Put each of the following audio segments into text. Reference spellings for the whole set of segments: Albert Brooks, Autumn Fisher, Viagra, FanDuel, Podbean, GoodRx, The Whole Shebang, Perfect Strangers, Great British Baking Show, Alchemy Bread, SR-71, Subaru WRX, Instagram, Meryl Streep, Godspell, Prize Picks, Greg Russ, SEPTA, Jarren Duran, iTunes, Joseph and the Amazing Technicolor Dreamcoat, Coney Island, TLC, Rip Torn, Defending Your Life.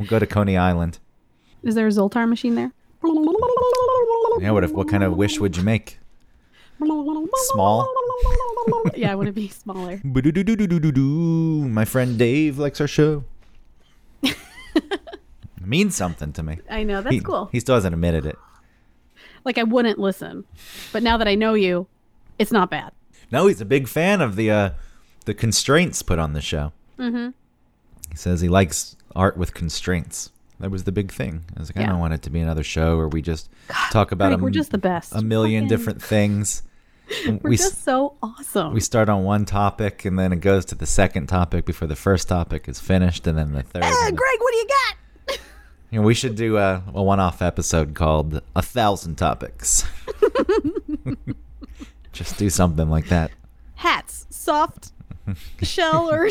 We'll go to Coney Island. Is there a Zoltar machine there? Yeah, what kind of wish would you make? Small? Yeah, would it be smaller? My friend Dave likes our show. It means something to me. I know, that's cool. He still hasn't admitted it. Like, I wouldn't listen. But now that I know you, it's not bad. No, he's a big fan of the constraints put on the show. Mm-hmm. He says he likes art with constraints. That was the big thing. I was like, yeah. I don't want it to be another show where we just talk about Greg, we're just the best. A million different things. We're just so awesome. We start on one topic, and then it goes to the second topic before the first topic is finished, and then the third. Greg, what do you got? You know, we should do a one-off episode called 1,000 Topics. Just do something like that. Hats. Soft shell or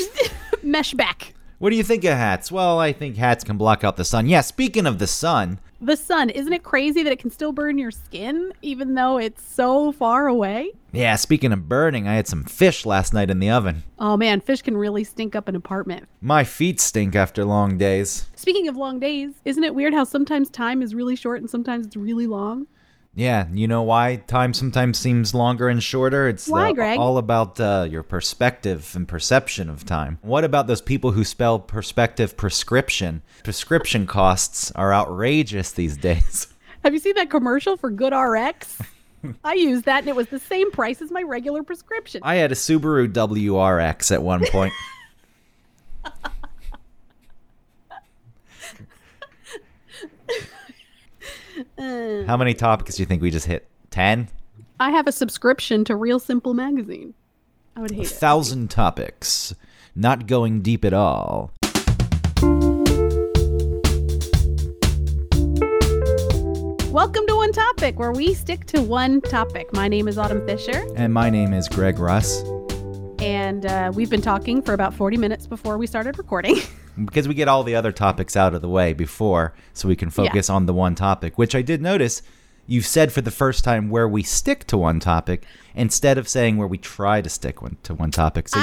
mesh back. What do you think of hats? Well, I think hats can block out the sun. Yeah, speaking of the sun. The sun. Isn't it crazy that it can still burn your skin even though it's so far away? Yeah, speaking of burning, I had some fish last night in the oven. Oh, man, fish can really stink up an apartment. My feet stink after long days. Speaking of long days, isn't it weird how sometimes time is really short and sometimes it's really long? Yeah, you know why time sometimes seems longer and shorter? It's all about your perspective and perception of time. What about those people who spell perspective prescription? Prescription costs are outrageous these days. Have you seen that commercial for GoodRx? I used that, and it was the same price as my regular prescription. I had a Subaru WRX at one point. How many topics do you think we just hit? 10? I have a subscription to Real Simple Magazine. I would hate 1,000 topics. Not going deep at all. Welcome to One Topic, where we stick to one topic. My name is Autumn Fisher. And my name is Greg Russ. And we've been talking for about 40 minutes before we started recording. Because we get all the other topics out of the way before, so we can focus on the one topic, which I did notice you've said for the first time where we stick to one topic instead of saying where we try to stick to one topic. So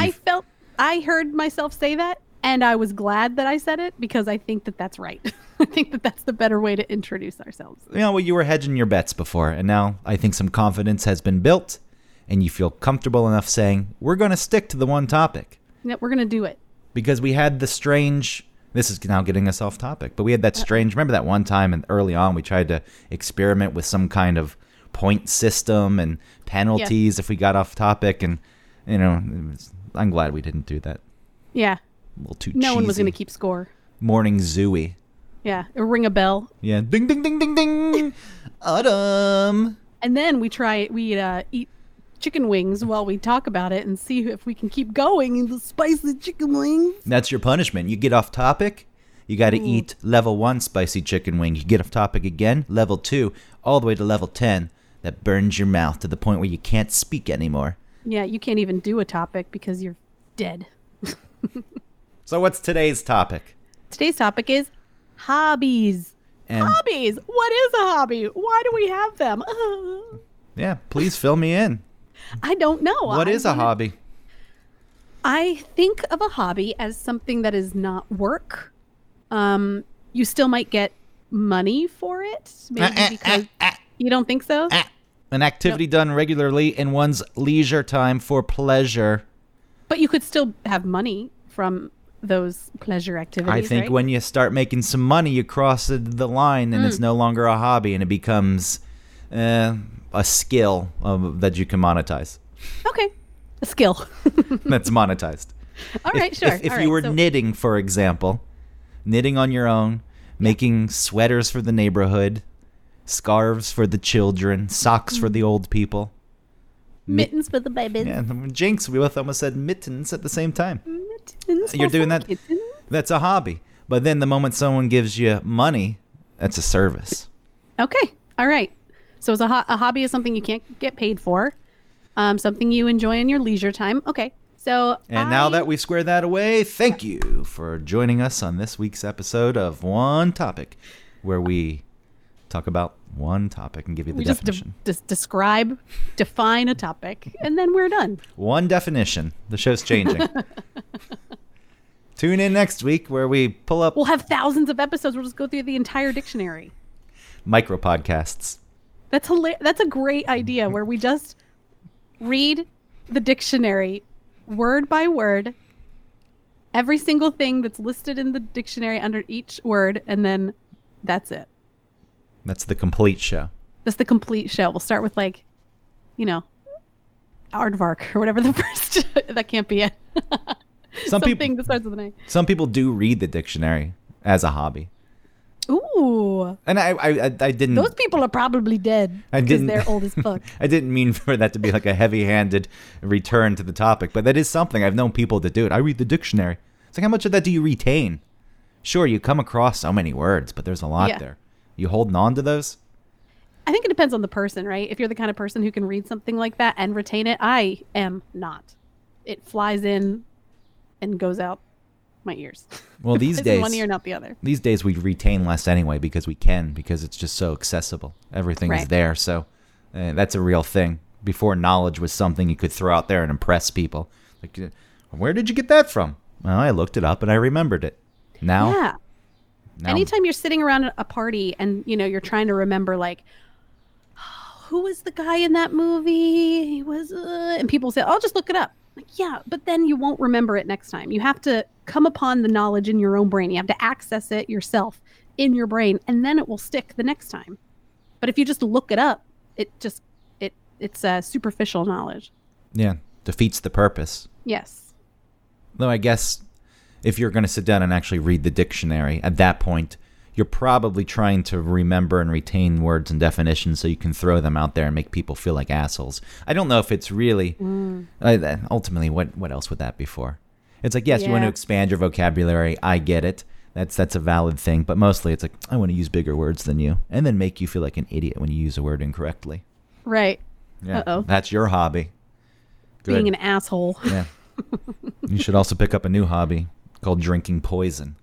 I heard myself say that, and I was glad that I said it because I think that that's right. I think that that's the better way to introduce ourselves. You know, well, you were hedging your bets before, and now I think some confidence has been built, and you feel comfortable enough saying, we're going to stick to the one topic. Yeah, we're going to do it. Because we had the strange, this is now getting us off topic, but we had that strange, remember that one time and early on we tried to experiment with some kind of point system and penalties if we got off topic, and, you know, I'm glad we didn't do that. Yeah. A little too cheesy. No one was going to keep score. Morning Zooey. Yeah. It'll ring a bell. Yeah. Ding, ding, ding, ding, ding. Autumn. And then we eat chicken wings while we talk about it and see if we can keep going and spice the chicken wings. That's your punishment. You get off topic, you got to eat level 1 spicy chicken wing. You get off topic again, level 2, all the way to level 10. That burns your mouth to the point where you can't speak anymore. Yeah, you can't even do a topic because you're dead. So what's today's topic? Today's topic is hobbies. Hobbies! What is a hobby? Why do we have them? Yeah, please fill me in. I don't know. What is a hobby? I think of a hobby as something that is not work. You still might get money for it. Maybe because you don't think so? An activity done regularly in one's leisure time for pleasure. But you could still have money from those pleasure activities, I think, right? When you start making some money, you cross the line and it's no longer a hobby and it becomes a skill that you can monetize. Okay. A skill. That's monetized. All right, sure. If you were knitting, for example, knitting on your own, making sweaters for the neighborhood, scarves for the children, socks for the old people. Mittens for the babies. Yeah, Jinx, we both almost said mittens at the same time. Mittens. You're doing that. Kittens. That's a hobby. But then the moment someone gives you money, that's a service. Okay. All right. So a hobby is something you can't get paid for, something you enjoy in your leisure time. Okay, so now that we've squared that away, thank you for joining us on this week's episode of One Topic, where we talk about one topic and give you the definition. Just define a topic, and then we're done. One definition. The show's changing. Tune in next week where we pull up. We'll have thousands of episodes. We'll just go through the entire dictionary. Micro podcasts. That's hilarious. That's a great idea where we just read the dictionary word by word. Every single thing that's listed in the dictionary under each word. And then that's it. That's the complete show. That's the complete show. We'll start with like, you know, aardvark or whatever the first. That can't be it. Something that starts with an A. Some people do read the dictionary as a hobby. Ooh. And I didn't. Those people are probably dead because they're old as fuck. I didn't mean for that to be like a heavy-handed return to the topic, but that is something. I've known people that do it. I read the dictionary. It's like, how much of that do you retain? Sure, you come across so many words, but there's a lot there. You holding on to those? I think it depends on the person, right? If you're the kind of person who can read something like that and retain it, I am not. It flies in and goes out my ears. Well, these days, one ear, not the other. These days we retain less anyway because it's just so accessible. Everything is there. So that's a real thing. Before, knowledge was something you could throw out there and impress people. Like, where did you get that from? Well, I looked it up and I remembered it. Now, anytime you're sitting around a party and you know you're trying to remember, like, who was the guy in that movie? He was, and people say, "Oh, just look it up." Like, yeah, but then you won't remember it next time. You have to come upon the knowledge in your own brain. You have to access it yourself in your brain, and then it will stick the next time. But if you just look it up, it's superficial knowledge. Yeah, defeats the purpose. Yes. Though I guess if you're going to sit down and actually read the dictionary, at that point, you're probably trying to remember and retain words and definitions so you can throw them out there and make people feel like assholes. I don't know if it's really... ultimately, what else would that be for? It's like, yes, you want to expand your vocabulary. I get it. That's a valid thing. But mostly it's like, I want to use bigger words than you. And then make you feel like an idiot when you use a word incorrectly. Right. Yeah. Uh-oh. That's your hobby. Good. Being an asshole. Yeah. You should also pick up a new hobby called drinking poison.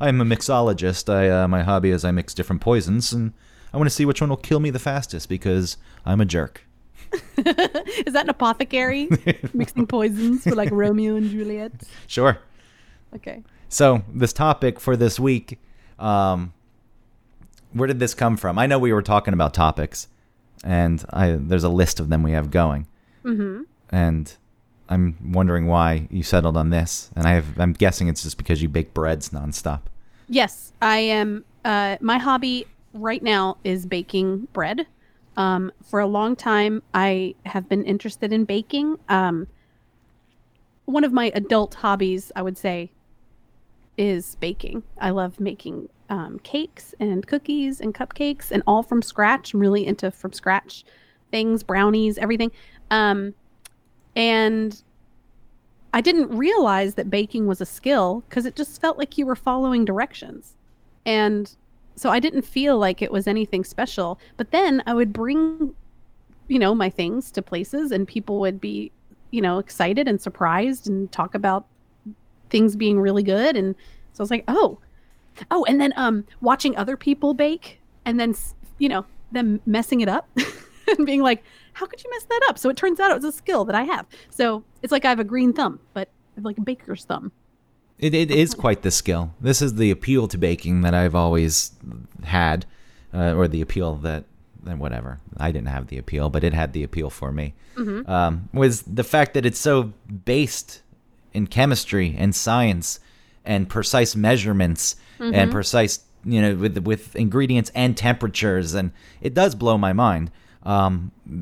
I'm a mixologist. My hobby is I mix different poisons, and I want to see which one will kill me the fastest because I'm a jerk. Is that an apothecary? Mixing poisons for like Romeo and Juliet? Sure. Okay. So this topic for this week, where did this come from? I know we were talking about topics, and there's a list of them we have going. Mm-hmm. And I'm wondering why you settled on this, and I'm guessing it's just because you bake breads nonstop. Yes, I am. My hobby right now is baking bread. For a long time, I have been interested in baking. One of my adult hobbies, I would say, is baking. I love making cakes and cookies and cupcakes, and all from scratch. I'm really into from scratch things, brownies, everything. And I didn't realize that baking was a skill because it just felt like you were following directions. And so I didn't feel like it was anything special. But then I would bring, you know, my things to places and people would be, you know, excited and surprised and talk about things being really good. And so I was like, oh, and then watching other people bake and then, you know, them messing it up. And being like, how could you mess that up? So it turns out it was a skill that I have. So it's like I have a green thumb, but like a baker's thumb. It is quite the skill. This is the appeal to baking that I've always had, or the appeal that, whatever. I didn't have the appeal, but it had the appeal for me. Mm-hmm. Was the fact that it's so based in chemistry and science and precise measurements and precise, you know, with ingredients and temperatures. And it does blow my mind.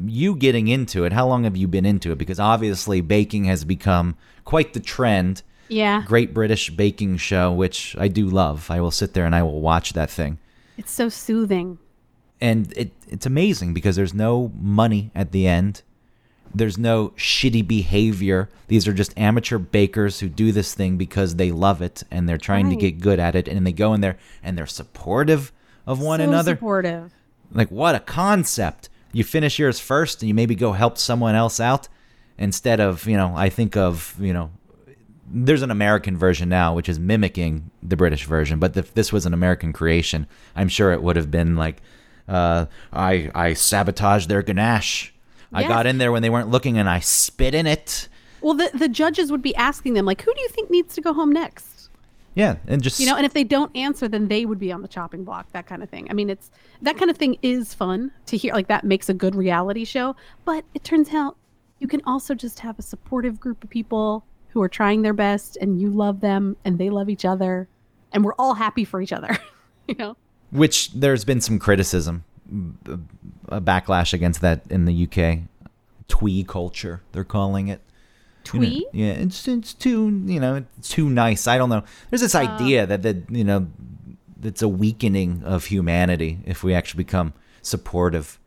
You getting into it, how long have you been into it? Because obviously baking has become quite the trend. Yeah. Great British Baking Show, which I do love. I will sit there and I will watch that thing. It's so soothing. And it's amazing because there's no money at the end. There's no shitty behavior. These are just amateur bakers who do this thing because they love it and they're trying to get good at it. And they go in there and they're supportive of one another. Supportive. Like, what a concept. You finish yours first and you maybe go help someone else out instead of, you know, I think of, you know, there's an American version now, which is mimicking the British version. But if this was an American creation, I'm sure it would have been like, I sabotaged their ganache. Yes. I got in there when they weren't looking and I spit in it. Well, the judges would be asking them, like, who do you think needs to go home next? Yeah, and just... You know, and if they don't answer, then they would be on the chopping block, that kind of thing. I mean, it's... That kind of thing is fun to hear. Like, that makes a good reality show. But it turns out you can also just have a supportive group of people who are trying their best, and you love them, and they love each other, and we're all happy for each other, you know? Which, there's been some criticism, a backlash against that in the UK. Twee culture, they're calling it. Twee? You know, yeah, it's too, you know, it's too nice. I don't know. There's this idea that, you know, it's a weakening of humanity if we actually become supportive,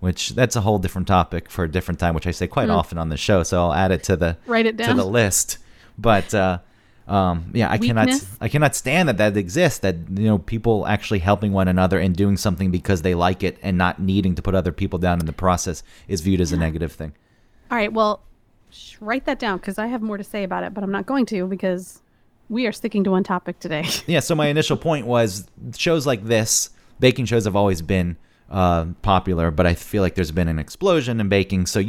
which that's a whole different topic for a different time, which I say quite often on the show, so I'll add it to the write it down to the list. But yeah, I cannot stand that exists, that, you know, people actually helping one another and doing something because they like it and not needing to put other people down in the process is viewed as a negative thing. All right, well, write that down because I have more to say about it, but I'm not going to because we are sticking to one topic today. Yeah, so my initial point was shows like this, baking shows have always been popular, but I feel like there's been an explosion in baking. So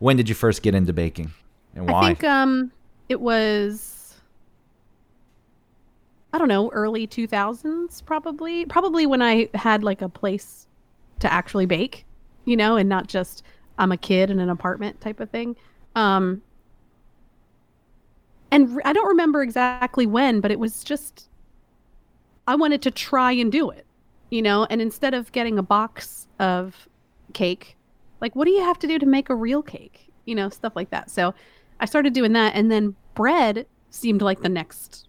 when did you first get into baking and why? I think it was, I don't know, early 2000s probably. Probably when I had like a place to actually bake, you know, and not just I'm a kid in an apartment type of thing. And I don't remember exactly when, but it was just, I wanted to try and do it, you know? And instead of getting a box of cake, like, what do you have to do to make a real cake? You know, stuff like that. So I started doing that. And then bread seemed like the next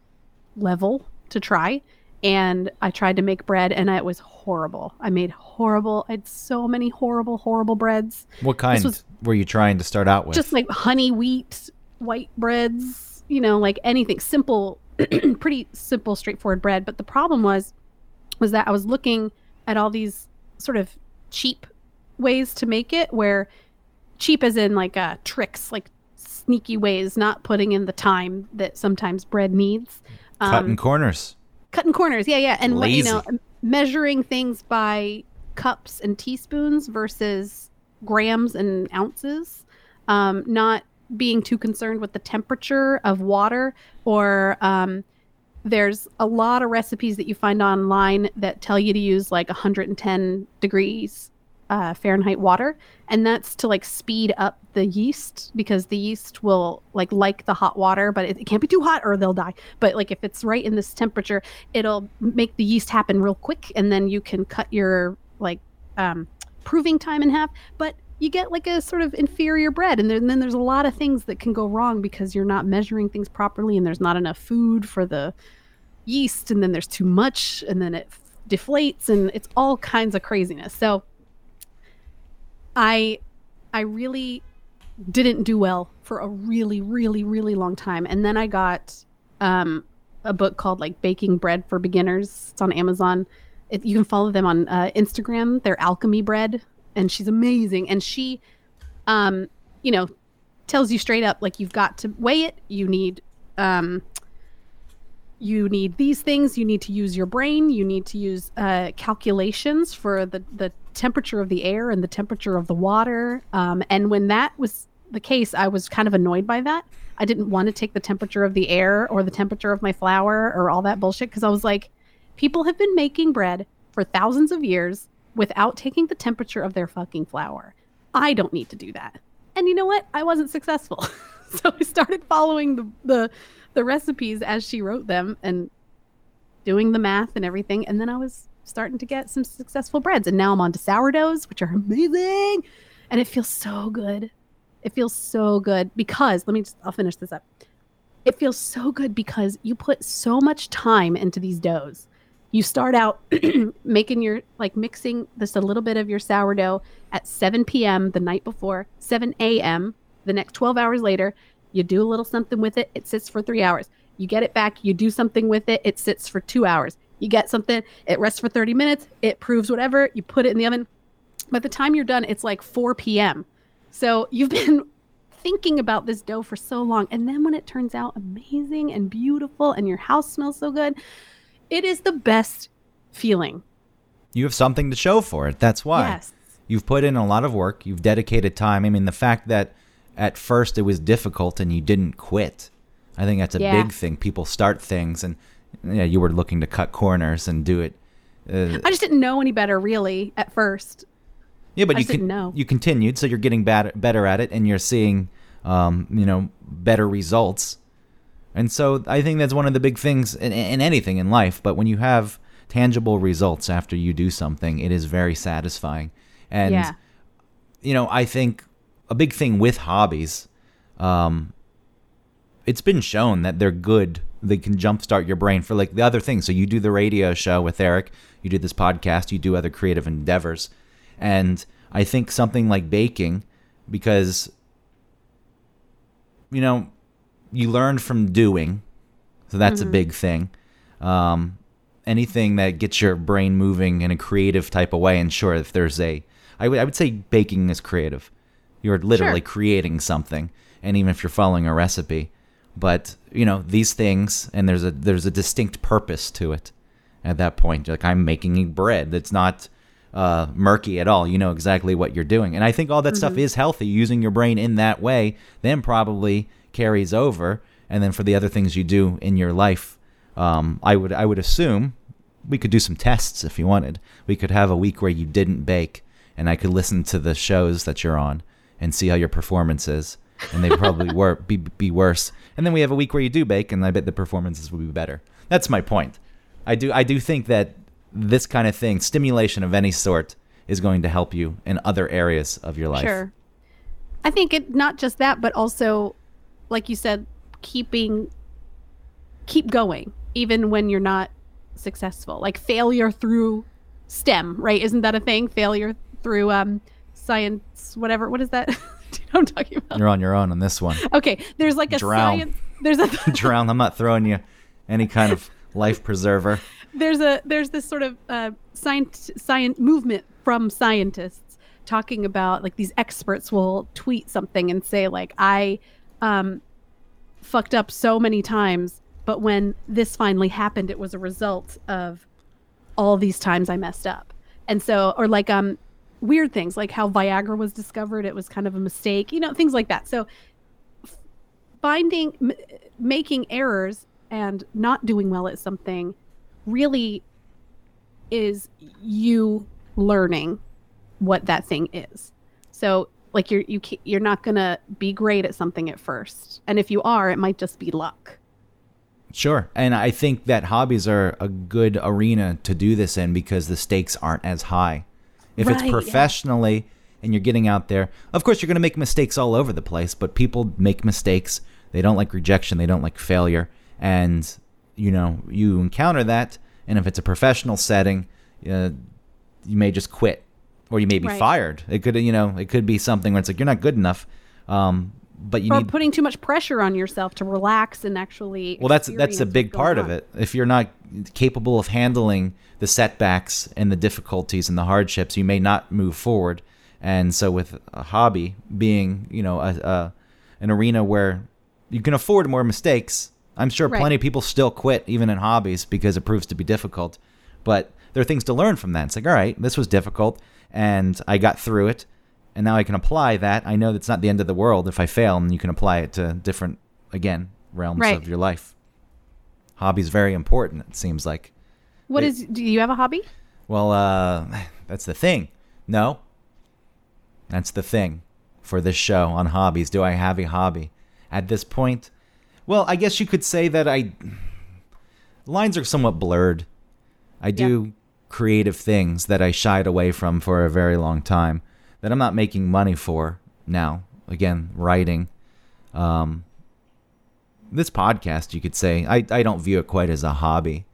level to try. And I tried to make bread and it was horrible. I had so many horrible breads. What kind were you trying to start out with? Just like honey wheat, white breads, you know, like anything simple, pretty simple, straightforward bread. But the problem was that I was looking at all these sort of cheap ways to make it, where cheap as in like tricks, like sneaky ways, not putting in the time that sometimes bread needs. Cutting corners, yeah. And, lazy. You know, measuring things by cups and teaspoons versus grams and ounces. Not being too concerned with the temperature of water. Or there's a lot of recipes that you find online that tell you to use, like, 110 degrees Fahrenheit water. And that's to, like, speed up the yeast, because the yeast will like the hot water, but it can't be too hot or they'll die. But like if it's right in this temperature, it'll make the yeast happen real quick, and then you can cut your like proving time in half. But you get like a sort of inferior bread, and then there's a lot of things that can go wrong because you're not measuring things properly, and there's not enough food for the yeast, and then there's too much, and then it deflates, and it's all kinds of craziness. So I really didn't do well for a really, really, really long time. And then I got a book called like Baking Bread for Beginners. It's on Amazon. You can follow them on Instagram. They're Alchemy Bread. And she's amazing. And she, you know, tells you straight up, like, you've got to weigh it. You need these things. You need to use your brain. You need to use calculations for the temperature of the air and the temperature of the water. And when that was the case, I was kind of annoyed by that. I didn't want to take the temperature of the air or the temperature of my flour or all that bullshit, because I was like, people have been making bread for thousands of years without taking the temperature of their fucking flour. I don't need to do that. And you know what? I wasn't successful. So I started following the recipes as she wrote them and doing the math and everything. And then I was starting to get some successful breads, and now I'm on to sourdoughs, which are amazing, and it feels so good because I'll finish this up. It feels so good because you put so much time into these doughs. You start out mixing just a little bit of your sourdough at 7 p.m. the night before, 7 a.m. the next 12 hours later. You do a little something with it. It sits for 3 hours. You get it back. You do something with it. It sits for 2 hours. You get something, it rests for 30 minutes, it proves whatever, you put it in the oven. By the time you're done, it's like 4 p.m. So you've been thinking about this dough for so long. And then when it turns out amazing and beautiful and your house smells so good, it is the best feeling. You have something to show for it. That's why. Yes. You've put in a lot of work. You've dedicated time. I mean, the fact that at first it was difficult and you didn't quit. I think that's a big thing. People start things and you were looking to cut corners and do it. I just didn't know any better really at first. Yeah, but you continued, so you're getting better at it and you're seeing better results. And so I think that's one of the big things in anything in life. But when you have tangible results after you do something, it is very satisfying. And, I think a big thing with hobbies, it's been shown that they're good. They can jumpstart your brain for like the other things. So you do the radio show with Eric, you do this podcast, you do other creative endeavors. And I think something like baking, because, you learn from doing. So that's a big thing. Anything that gets your brain moving in a creative type of way. And sure, if there's I would say baking is creative. You're literally creating something. And even if you're following a recipe, but these things, and there's a distinct purpose to it at that point. Like I'm making bread. That's not murky at all. You know exactly what you're doing. And I think all that stuff is healthy, using your brain in that way, then probably carries over, and then for the other things you do in your life, I would assume we could do some tests if you wanted. We could have a week where you didn't bake, and I could listen to the shows that you're on and see how your performance is, and they probably be worse. And then we have a week where you do bake, and I bet the performances will be better. That's my point. I do think that this kind of thing, stimulation of any sort, is going to help you in other areas of your life. Sure, I think it not just that, but also, like you said, keep going even when you're not successful. Like failure through STEM, right? Isn't that a thing? Failure through science, whatever. What is that? Do you know what I'm talking about? You're on your own on this one. Okay, there's like a science. There's a drown. I'm not throwing you any kind of life preserver. There's this sort of science movement from scientists talking about, like, these experts will tweet something and say, like, I fucked up so many times, but when this finally happened, it was a result of all these times I messed up. And so, or like weird things, like how Viagra was discovered, it was kind of a mistake, things like that. So making errors and not doing well at something really is you learning what that thing is. So like you're not going to be great at something at first. And if you are, it might just be luck. Sure. And I think that hobbies are a good arena to do this in because the stakes aren't as high. If it's professionally and you're getting out there, of course, you're going to make mistakes all over the place, but people make mistakes. They don't like rejection. They don't like failure. And, you encounter that. And if it's a professional setting, you may just quit. Or you may be fired. It could, be something where it's like you're not good enough. But you need putting too much pressure on yourself to relax and actually. Well, that's a big part of it. If you're not capable of handling the setbacks and the difficulties and the hardships, you may not move forward. And so, with a hobby being, an arena where you can afford more mistakes, I'm sure plenty of people still quit even in hobbies because it proves to be difficult. But there are things to learn from that. It's like, all right, this was difficult. And I got through it, and now I can apply that. I know that's not the end of the world if I fail, and you can apply it to different, again, realms of your life. Hobby's very important, it seems like. Do you have a hobby? Well, that's the thing. No. That's the thing for this show on hobbies. Do I have a hobby? At this point, well, I guess you could say that lines are somewhat blurred. I do... Yeah. Creative things that I shied away from for a very long time that I'm not making money for now. Again, writing. This podcast, you could say, I don't view it quite as a hobby.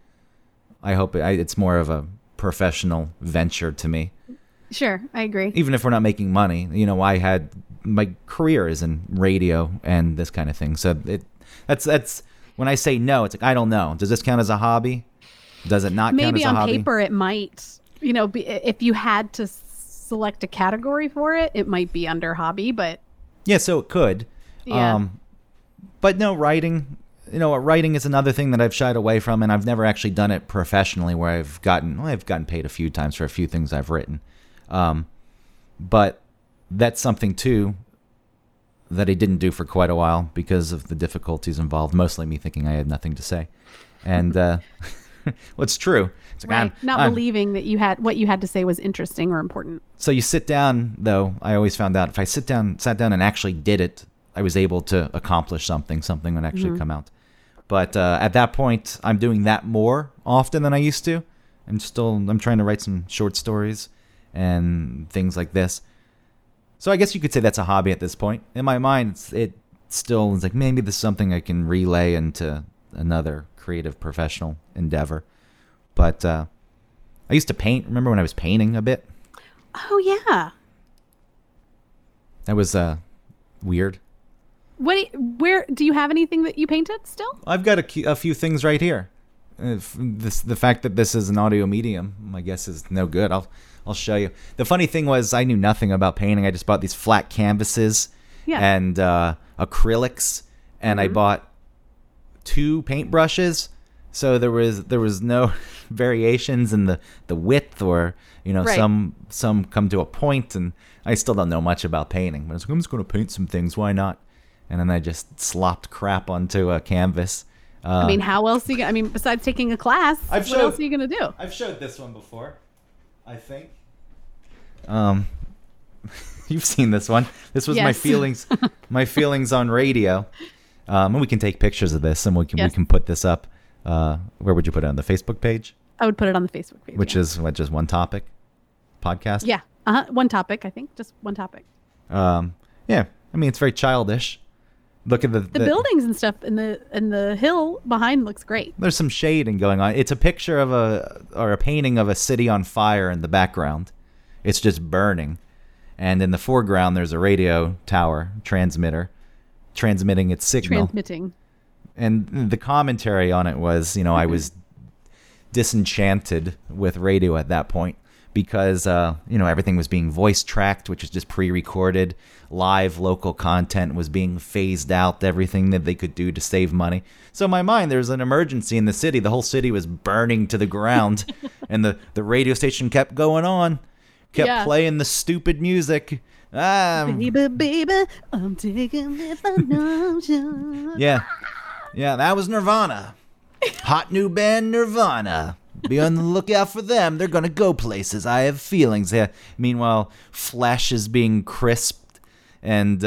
I hope it's more of a professional venture to me. Sure, I agree. Even if we're not making money, my career is in radio and this kind of thing. So that's when I say no, it's like, I don't know. Does this count as a hobby? Does it not count as a hobby? Maybe on paper it might, be, if you had to select a category for it, it might be under hobby, but... Yeah, so it could. Yeah. But no, writing, writing is another thing that I've shied away from, and I've never actually done it professionally where I've gotten paid a few times for a few things I've written. But that's something too that I didn't do for quite a while because of the difficulties involved, mostly me thinking I had nothing to say. And what's true. It's like, right. I'm not believing that you had what you had to say was interesting or important. So you sit down, though. I always found out if I sat down and actually did it, I was able to accomplish something would actually come out. But at that point, I'm doing that more often than I used to. I'm trying to write some short stories and things like this. So I guess you could say that's a hobby at this point. In my mind, it still is like, maybe there's something I can relay into another creative professional endeavor. But I used to paint. Remember when I was painting a bit? Oh, yeah. That was weird. Where do you have anything that you painted still? I've got a few things right here. The fact that this is an audio medium, my guess, is no good. I'll show you. The funny thing was, I knew nothing about painting. I just bought these flat canvases and acrylics, and I bought two paintbrushes. So there was no variations in the width, or some come to a point, and I still don't know much about painting. But I was like, I'm just going to paint some things. Why not? And then I just slopped crap onto a canvas. How else? Besides taking a class, what else are you going to do? I've showed this one before, I think. You've seen this one. This was my feelings. My feelings on radio. And we can take pictures of this, and we can put this up. Where would you put it? On the Facebook page? I would put it on the Facebook page. Which is what, just one topic podcast? Yeah. One topic, I think. Just one topic. Yeah. I mean, it's very childish. Look at the buildings and stuff, and the hill behind looks great. There's some shading going on. It's a picture of a painting of a city on fire in the background. It's just burning. And in the foreground, there's a radio tower transmitter transmitting its signal. And the commentary on it was, I was disenchanted with radio at that point because, everything was being voice tracked, which is just pre-recorded. Live local content was being phased out, everything that they could do to save money. So in my mind, there was an emergency in the city. The whole city was burning to the ground, and the radio station kept going on, kept playing the stupid music. Baby, I'm taking this notion. Yeah, that was Nirvana. Hot new band Nirvana. Be on the lookout for them. They're going to go places. I have feelings. Yeah. Meanwhile, flesh is being crisped, and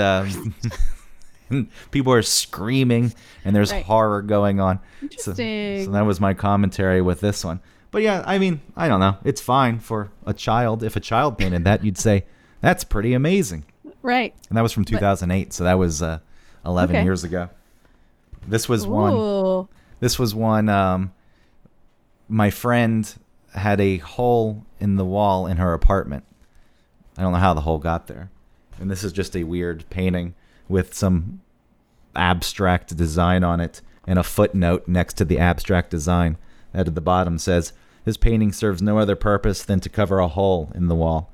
people are screaming, and there's horror going on. Interesting. So that was my commentary with this one. But yeah, I don't know. It's fine for a child. If a child painted that, you'd say, that's pretty amazing. Right. And that was from 2008, so that was 11 years ago. This was one. This was one. My friend had a hole in the wall in her apartment. I don't know how the hole got there. And this is just a weird painting with some abstract design on it, and a footnote next to the abstract design that at the bottom says, "This painting serves no other purpose than to cover a hole in the wall."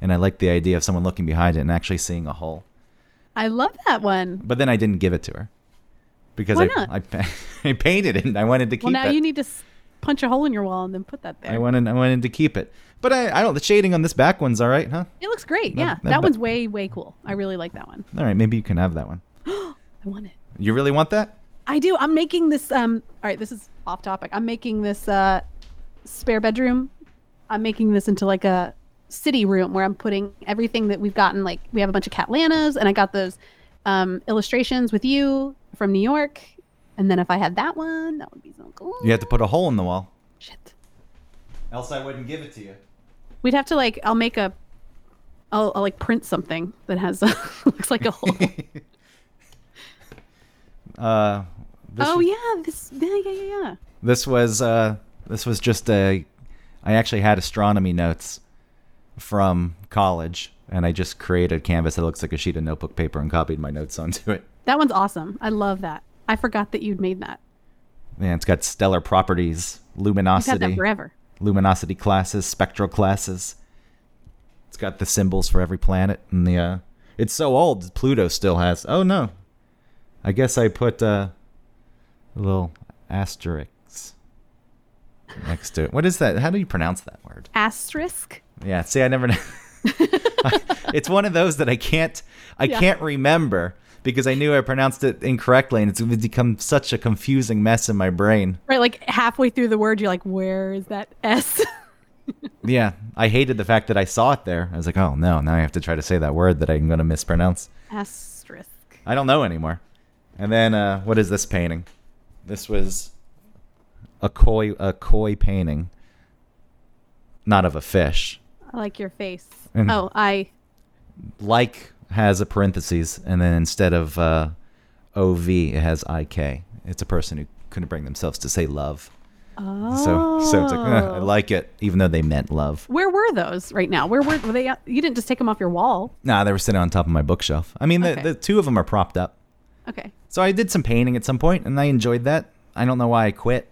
And I like the idea of someone looking behind it and actually seeing a hole. I love that one. But then I didn't give it to her. Because I painted it and I wanted to keep it. Well, now you need to punch a hole in your wall and then put that there. I wanted to keep it. But I don't. The shading on this back one's all right, huh? It looks great, yeah. That one's way, way cool. I really like that one. All right, maybe you can have that one. I want it. You really want that? I do. I'm making this, all right, this is off topic. I'm making this spare bedroom. I'm making this into like a city room where I'm putting everything that we've gotten. Like, we have a bunch of Catlanas, and I got those illustrations with you from New York, and then if I had that one, that would be so cool. You have to put a hole in the wall. Shit. Else I wouldn't give it to you. We'd have to like, I'll like print something that has looks like a hole. This was just I actually had astronomy notes from college, and I just created a canvas that looks like a sheet of notebook paper and copied my notes onto it. That one's awesome. I love that. I forgot that you'd made that. Yeah, it's got stellar properties, luminosity. You've had that forever. Luminosity classes, spectral classes. It's got the symbols for every planet, and the it's so old. Pluto still has. Oh no, I guess I put a little asterisk next to it. What is that? How do you pronounce that word? Asterisk. Yeah. See, I never know. It's one of those that I can't remember. because I knew I pronounced it incorrectly, and it's become such a confusing mess in my brain. Right, like halfway through the word, you're like, where is that S? Yeah, I hated the fact that I saw it there. I was like, oh, no, now I have to try to say that word that I'm going to mispronounce. Asterisk. I don't know anymore. And then, what is this painting? This was a koi painting. Not of a fish. I like your face. And oh, I... Like has a parentheses, and then instead of OV, it has IK. It's a person who couldn't bring themselves to say love. Oh. So it's like, I like it, even though they meant love. Where were those right now? Were they? You didn't just take them off your wall. Nah, they were sitting on top of my bookshelf. I mean, the two of them are propped up. Okay. So I did some painting at some point, and I enjoyed that. I don't know why I quit.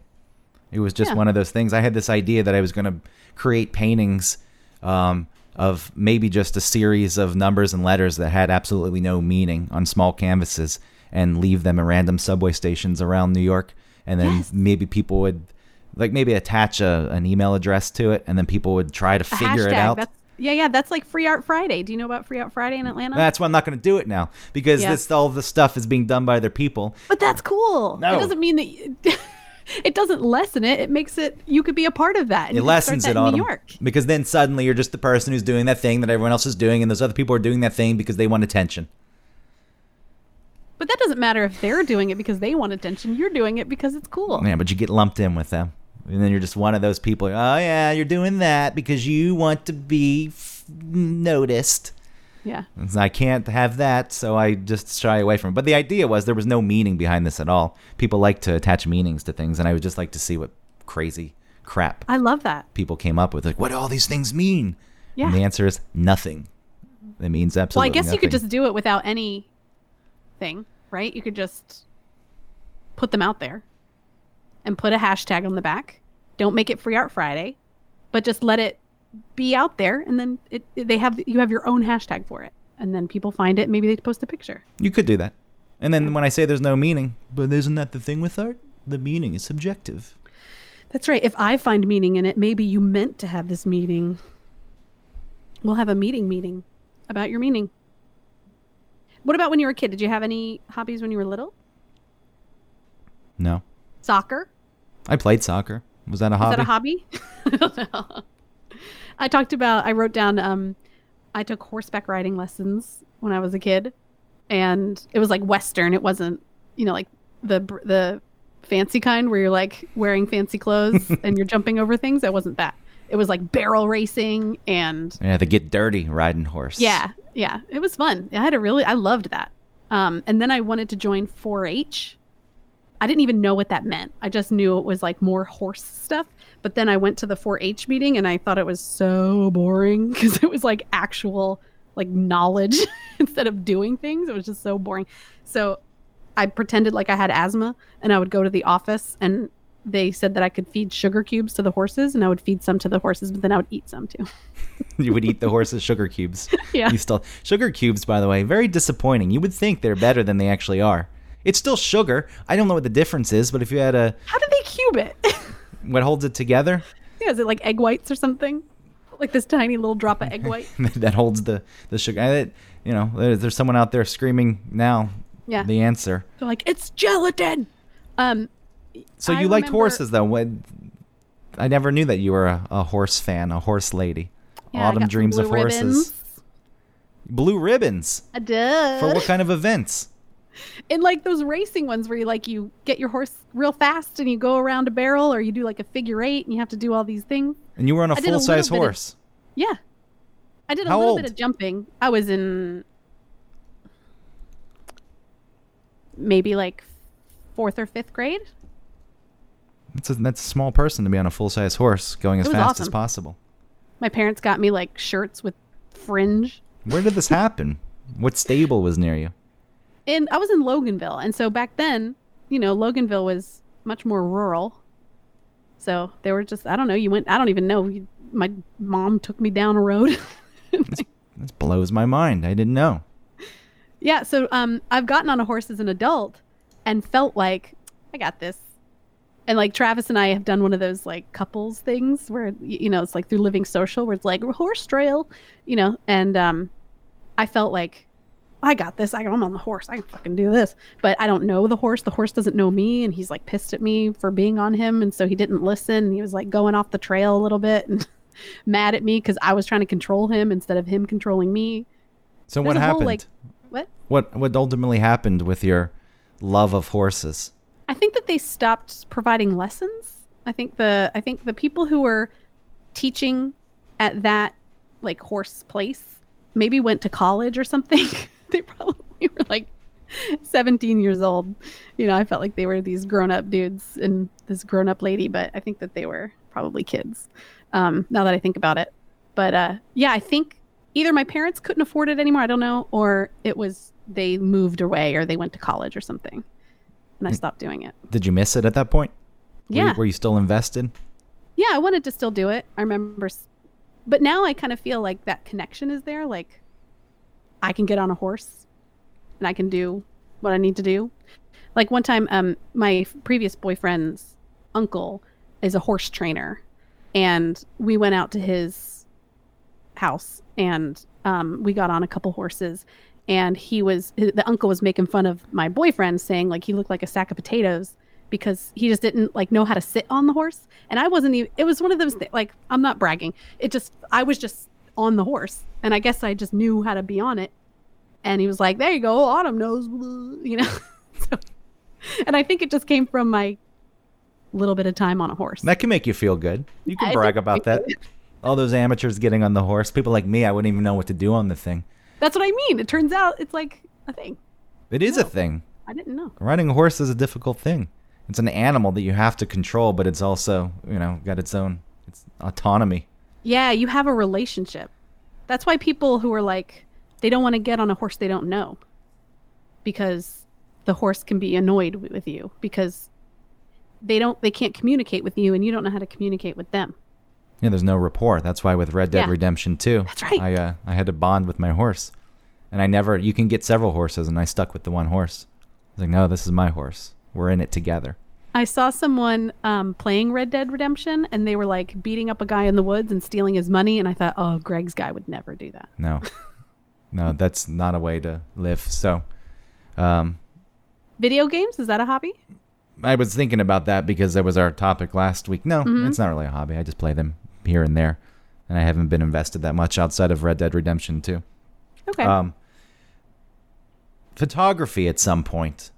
It was just one of those things. I had this idea that I was going to create paintings of maybe just a series of numbers and letters that had absolutely no meaning on small canvases and leave them at random subway stations around New York. And then maybe people would... Like maybe attach an email address to it, and then people would try to figure it out. That's like Free Art Friday. Do you know about Free Art Friday in Atlanta? That's why I'm not going to do it now, because all the stuff is being done by other people. But that's cool. No. It doesn't mean that it doesn't lessen it. It makes it, you could be a part of that. And it lessens it on New York. Because then suddenly you're just the person who's doing that thing that everyone else is doing, and those other people are doing that thing because they want attention. But that doesn't matter if they're doing it because they want attention. You're doing it because it's cool. Yeah, but you get lumped in with them. And then you're just one of those people. Oh, yeah, you're doing that because you want to be noticed. Yeah. And I can't have that, so I just shy away from it. But the idea was there was no meaning behind this at all. People like to attach meanings to things, and I would just like to see what crazy crap I love that people came up with. Like, what do all these things mean? Yeah. And the answer is nothing. It means absolutely nothing. Well, I guess you could just do it without any thing, right? You could just put them out there. And put a hashtag on the back. Don't make it Free Art Friday, but just let it be out there, and then you have your own hashtag for it, and then people find it. Maybe they post a picture. You could do that, and then when I say there's no meaning, but isn't that the thing with art? The meaning is subjective. That's right. If I find meaning in it, maybe you meant to have this meeting. We'll have a meeting about your meaning. What about when you were a kid? Did you have any hobbies when you were little? No. Soccer. I played soccer. Was that a hobby? I don't know. I wrote down, I took horseback riding lessons when I was a kid, and it was like Western. It wasn't, like the fancy kind where you're like wearing fancy clothes and you're jumping over things. That wasn't that. It was like barrel racing and. Yeah, they get dirty riding horse. Yeah. It was fun. I loved that. And then I wanted to join 4-H. I didn't even know what that meant. I just knew it was like more horse stuff. But then I went to the 4-H meeting and I thought it was so boring because it was like actual like knowledge instead of doing things. It was just so boring. So I pretended like I had asthma, and I would go to the office, and they said that I could feed sugar cubes to the horses, and I would feed some to the horses, but then I would eat some too. You would eat the horses' sugar cubes. Yeah. Sugar cubes, by the way, very disappointing. You would think they're better than they actually are. It's still sugar. I don't know what the difference is, but if you had How do they cube it? What holds it together? Yeah, is it like egg whites or something? Like this tiny little drop of egg white? That holds the sugar. There's someone out there screaming now the answer. They're like, it's gelatin! So you liked horses, though. I never knew that you were a horse fan, a horse lady. Yeah, Autumn dreams of horses. Blue ribbons? I did. For what kind of events? And like those racing ones where you like you get your horse real fast and you go around a barrel, or you do like a figure eight and you have to do all these things. And you were on a full-size horse. I did a little bit of jumping. I was in maybe like 4th or 5th grade. That's a small person to be on a full-size horse going as fast as possible. My parents got me like shirts with fringe. Where did this happen? What stable was near you? And I was in Loganville. And so back then, Loganville was much more rural. So they were just, I don't even know. My mom took me down a road. This blows my mind. I didn't know. Yeah. So I've gotten on a horse as an adult and felt like I got this. And like Travis and I have done one of those like couples things where, it's like through Living Social where it's like horse trail, and I felt like, I got this. I'm on the horse. I can fucking do this. But I don't know the horse. The horse doesn't know me. And he's like pissed at me for being on him. And so he didn't listen. He was like going off the trail a little bit and mad at me because I was trying to control him instead of him controlling me. So there's what happened? Whole, like, what ultimately happened with your love of horses? I think that they stopped providing lessons. I think the people who were teaching at that like horse place maybe went to college or something. They probably were like 17 years old. You know, I felt like they were these grown-up dudes and this grown-up lady, but I think that they were probably kids. Now that I think about it. But yeah, I think either my parents couldn't afford it anymore, I don't know, or it was they moved away or they went to college or something. And I stopped doing it. Did you miss it at that point? Yeah. Were you still invested? Yeah, I wanted to still do it. I remember. But now I kind of feel like that connection is there. Like I can get on a horse and I can do what I need to do. Like one time, my previous boyfriend's uncle is a horse trainer. And we went out to his house and we got on a couple horses. And the uncle was making fun of my boyfriend, saying like he looked like a sack of potatoes because he just didn't like know how to sit on the horse. And I wasn't even, it was one of those things, like I'm not bragging. I was just on the horse and I guess I just knew how to be on it. And he was like, there you go. Autumn knows, you know? So, and I think it just came from my little bit of time on a horse. That can make you feel good. You can brag about that. All those amateurs getting on the horse. People like me, I wouldn't even know what to do on the thing. That's what I mean. It turns out it's like a thing. It is a thing. I didn't know. Riding a horse is a difficult thing. It's an animal that you have to control, but it's also, you know, got its own autonomy. Yeah, you have a relationship. That's why people who are like, they don't want to get on a horse they don't know. Because the horse can be annoyed with you. Because they can't communicate with you and you don't know how to communicate with them. Yeah, there's no rapport. That's why with Red Dead Redemption 2, that's right. I had to bond with my horse. And you can get several horses, and I stuck with the one horse. I was like, no, this is my horse. We're in it together. I saw someone playing Red Dead Redemption, and they were like beating up a guy in the woods and stealing his money. And I thought, oh, Greg's guy would never do that. No, that's not a way to live. So, video games, is that a hobby? I was thinking about that because that was our topic last week. No, It's not really a hobby. I just play them here and there, and I haven't been invested that much outside of Red Dead Redemption 2. Okay. Photography at some point.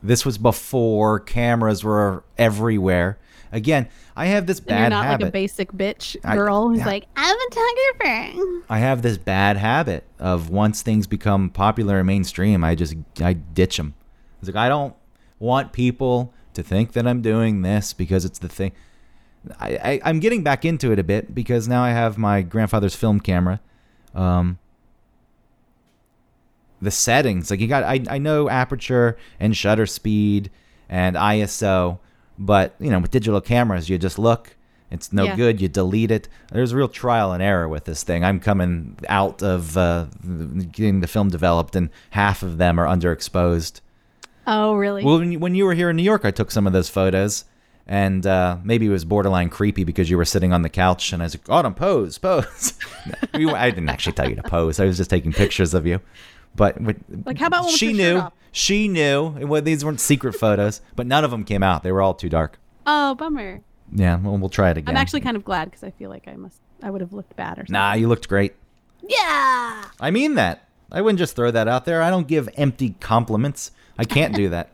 This was before cameras were everywhere. Again, I have this bad habit. You're not like a basic bitch girl who's like, I'm a photographer. I have this bad habit of once things become popular and mainstream, I ditch them. It's like I don't want people to think that I'm doing this because it's the thing. I'm getting back into it a bit because now I have my grandfather's film camera. The settings, like I know aperture and shutter speed and ISO, but you know, with digital cameras, you just look, it's no good. You delete it. There's real trial and error with this thing. I'm coming out of getting the film developed and half of them are underexposed. Oh, really? Well, when you were here in New York, I took some of those photos. And maybe it was borderline creepy because you were sitting on the couch and I was like, Autumn, pose. I didn't actually tell you to pose. I was just taking pictures of you. But how about she knew? She knew. Well, these weren't secret photos, but none of them came out. They were all too dark. Oh, bummer. Yeah, well, we'll try it again. I'm actually kind of glad because I feel like I would have looked bad or something. Nah, you looked great. Yeah. I mean that. I wouldn't just throw that out there. I don't give empty compliments. I can't do that.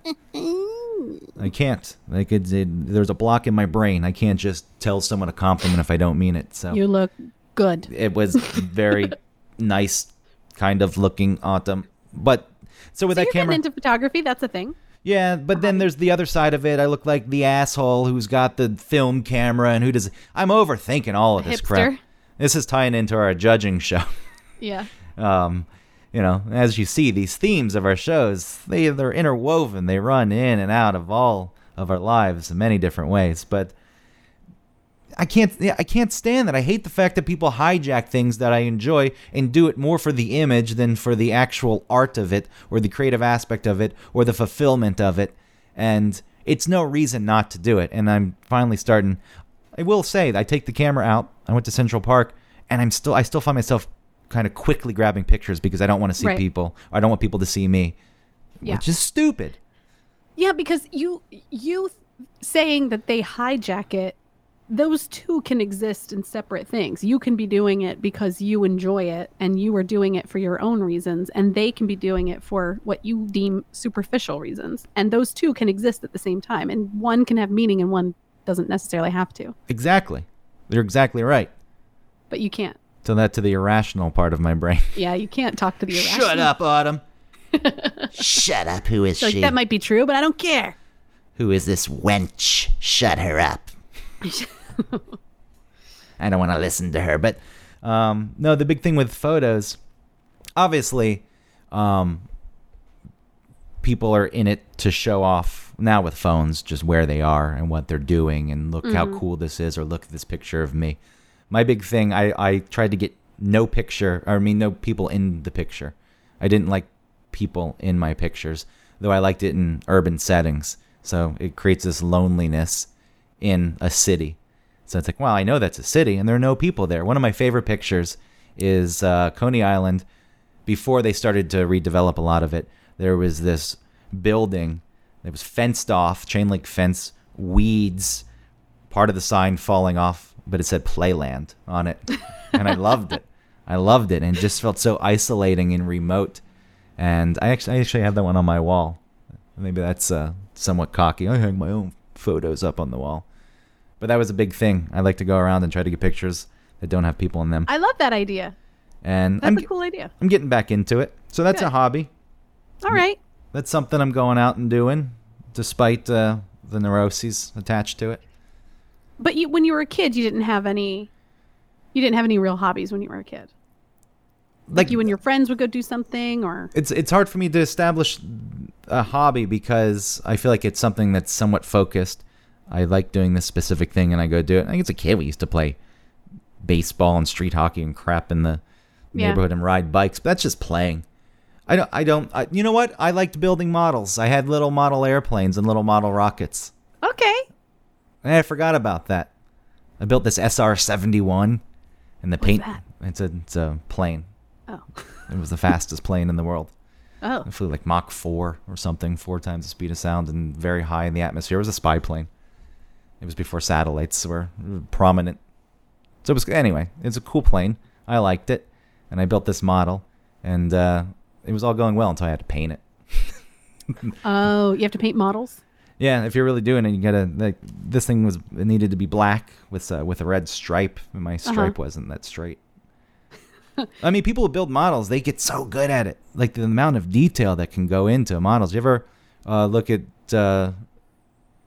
I can't. Like there's a block in my brain. I can't just tell someone a compliment if I don't mean it. So you look good. It was very nice, kind of looking, Autumn. But so with that camera, getting into photography, that's a thing. Yeah, but then there's the other side of it. I look like the asshole who's got the film camera and I'm overthinking all of this hipster crap. This is tying into our judging show. Yeah. You know, as you see, these themes of our shows, they're interwoven. They run in and out of all of our lives in many different ways. But I can't stand that. I hate the fact that people hijack things that I enjoy and do it more for the image than for the actual art of it or the creative aspect of it or the fulfillment of it. And it's no reason not to do it. And I'm finally starting. I will say, I take the camera out. I went to Central Park, and I still find myself kind of quickly grabbing pictures because I don't want to see people. I don't want people to see me, which is stupid. Yeah, because you saying that they hijack it, those two can exist in separate things. You can be doing it because you enjoy it and you are doing it for your own reasons, and they can be doing it for what you deem superficial reasons. And those two can exist at the same time, and one can have meaning and one doesn't necessarily have to. Exactly. They're exactly right. But you can't. So that's to the irrational part of my brain. Yeah, you can't talk to the irrational. Shut up, Autumn. Shut up, who is she? That might be true, but I don't care. Who is this wench? Shut her up. I don't want to listen to her. But no, the big thing with photos, obviously, people are in it to show off now with phones, just where they are and what they're doing, and look how cool this is, or look at this picture of me. My big thing, I tried to get no people in the picture. I didn't like people in my pictures, though I liked it in urban settings. So it creates this loneliness in a city. So it's like, well, I know that's a city and there are no people there. One of my favorite pictures is Coney Island. Before they started to redevelop a lot of it, there was this building that was fenced off, chain link fence, weeds, part of the sign falling off, but it said Playland on it. And I loved it. I loved it, and it just felt so isolating and remote. And I actually have that one on my wall. Maybe that's somewhat cocky. I hang my own photos up on the wall. But that was a big thing. I like to go around and try to get pictures that don't have people in them. I love that idea. And that's a cool idea. I'm getting back into it. So that's a hobby. All right. That's something I'm going out and doing, despite the neuroses attached to it. But when you were a kid, you didn't have any real hobbies when you were a kid. Like you and your friends would go do something, or it's hard for me to establish a hobby because I feel like it's something that's somewhat focused. I like doing this specific thing and I go do it. I think as a kid we used to play baseball and street hockey and crap in the neighborhood and ride bikes. But that's just playing. I don't, you know what? I liked building models. I had little model airplanes and little model rockets. Okay. And I forgot about that. I built this SR-71 and the paint. What's that? It's a plane. Oh. It was the fastest plane in the world. Oh. It flew like Mach 4 or something, 4 times the speed of sound and very high in the atmosphere. It was a spy plane. It was before satellites were prominent. So it was, anyway, it's a cool plane. I liked it. And I built this model. And it was all going well until I had to paint it. Oh, you have to paint models? Yeah, if you're really doing it, you gotta, like, this thing needed to be black with a red stripe. And my stripe wasn't that straight. I mean, people who build models, they get so good at it. Like the amount of detail that can go into models. You ever look at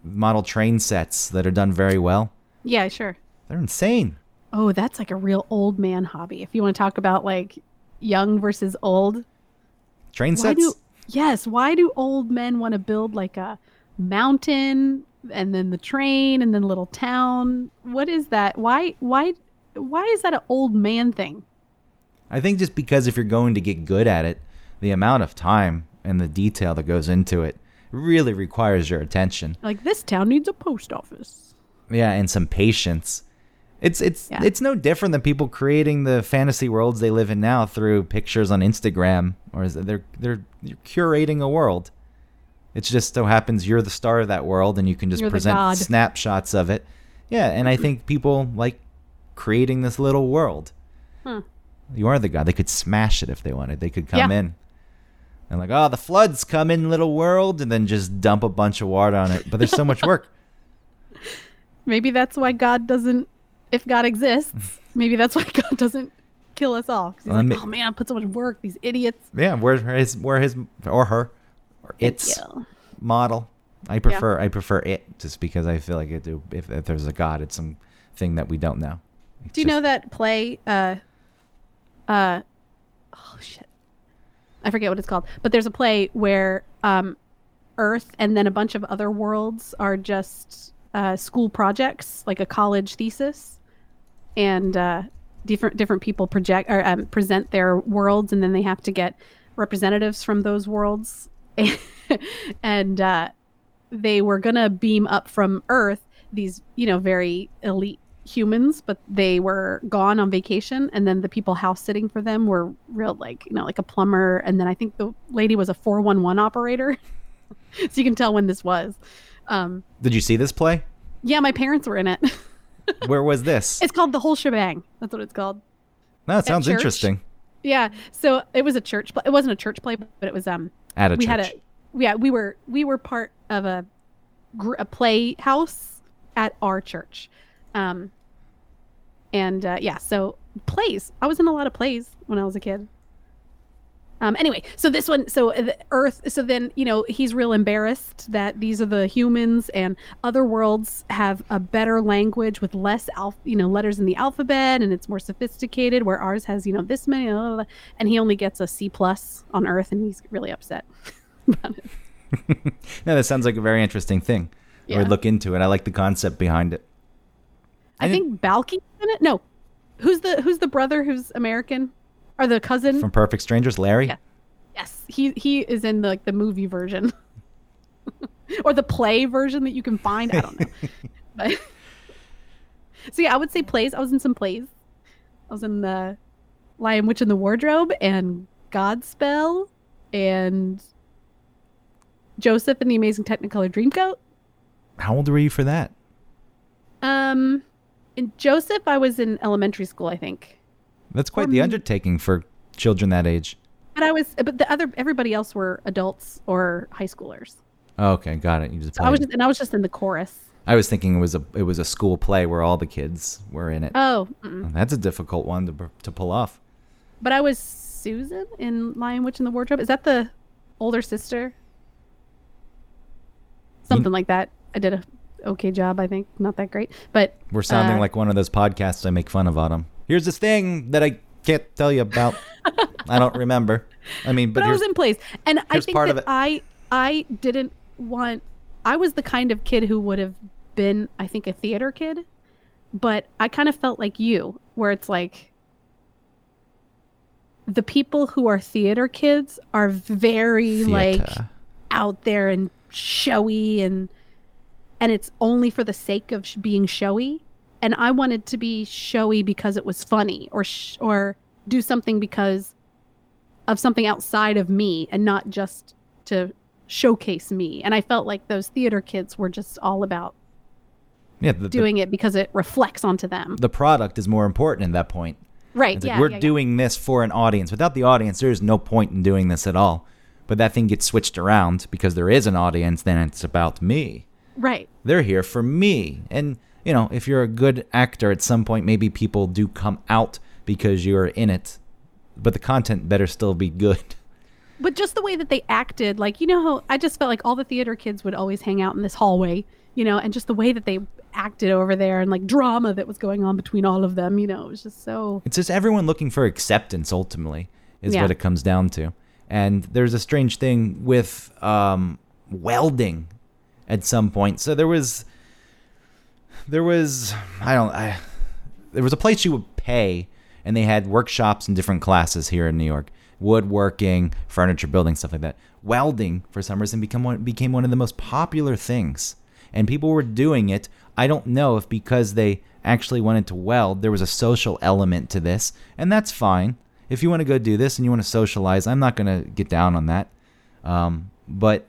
model train sets that are done very well? Yeah, sure. They're insane. Oh, that's like a real old man hobby. If you want to talk about like young versus old. Train sets? Why do old men want to build like a mountain and then the train and then a little town? What is that? Why is that an old man thing? I think just because if you're going to get good at it, the amount of time and the detail that goes into it really requires your attention. Like, this town needs a post office. Yeah, and some patience. It's no different than people creating the fantasy worlds they live in now through pictures on Instagram, or they're curating a world. It just so happens you're the star of that world, and you can just present snapshots of it. Yeah, and I think people like creating this little world. Huh. You are the god. They could smash it if they wanted. They could come in and like, oh, the floods come in, little world, and then just dump a bunch of water on it. But there's so much work. Maybe that's why God doesn't, if God exists, maybe that's why God doesn't kill us all. 'Cause he's like, oh man, I put so much work. These idiots. Yeah, we're his or her or its model. I prefer it just because I feel like it. If there's a god, it's something that we don't know. It's Do you know that play? Oh shit, I forget what it's called, but there's a play where Earth and then a bunch of other worlds are just school projects, like a college thesis, and different people project or present their worlds, and then they have to get representatives from those worlds. And they were gonna beam up from Earth these, you know, very elite humans, but they were gone on vacation, and then the people house sitting for them were real, like, you know, like a plumber, and then I think the lady was a 411 operator. So you can tell when this was. Did you see this play? Yeah, my parents were in it. Where was this? It's called The Whole Shebang. That's what it's called. No, it sounds interesting. Yeah, so it was a church. It wasn't a church play, but it was at a church. We were part of a playhouse at our church. So plays. I was in a lot of plays when I was a kid. Anyway, so this one, so the Earth, so then, you know, he's real embarrassed that these are the humans, and other worlds have a better language with less, letters in the alphabet, and it's more sophisticated, where ours has, this many, blah, blah, blah, and he only gets a C+ on Earth, and he's really upset about it. No, that sounds like a very interesting thing. Yeah. I would look into it. I like the concept behind it. I think Balky's in it. No, who's the brother who's American? Or the cousin from Perfect Strangers, Larry? Yeah. Yes, he is in the movie version, or the play version that you can find. I don't know. I would say plays. I was in some plays. I was in the Lion, Witch, and the Wardrobe, and Godspell, and Joseph and the Amazing Technicolor Dreamcoat. How old were you for that? In Joseph, I was in elementary school, I think. That's quite the undertaking for children that age. But everybody else were adults or high schoolers. Oh, okay, got it. You just played. I was just in the chorus. I was thinking it was a school play where all the kids were in it. Oh, that's a difficult one to pull off. But I was Susan in Lion, Witch, and the Wardrobe. Is that the older sister? Something like that. I did a okay job, I think. Not that great, but we're sounding like one of those podcasts I make fun of, Autumn. Here's this thing that I can't tell you about. I don't remember. I mean, but I was in place. And I think that I was the kind of kid who would have been, I think, a theater kid. But I kind of felt like you, where it's like the people who are theater kids are very like out there and showy. And it's only for the sake of being showy. And I wanted to be showy because it was funny, or do something because of something outside of me, and not just to showcase me. And I felt like those theater kids were just all about doing it because it reflects onto them. The product is more important at that point. Right. It's doing this for an audience. Without the audience, there's no point in doing this at all. But that thing gets switched around because there is an audience, then it's about me. Right. They're here for me. And if you're a good actor, at some point, maybe people do come out because you're in it, but the content better still be good. But just the way that they acted, I just felt like all the theater kids would always hang out in this hallway, and just the way that they acted over there, and like drama that was going on between all of them, it was just so. It's just everyone looking for acceptance, ultimately, is what it comes down to. And there's a strange thing with welding at some point. So there was a place you would pay, and they had workshops and different classes here in New York. Woodworking, furniture building, stuff like that. Welding, for some reason, became one of the most popular things. And people were doing it. I don't know if because they actually wanted to weld, there was a social element to this. And that's fine. If you want to go do this and you want to socialize, I'm not going to get down on that. But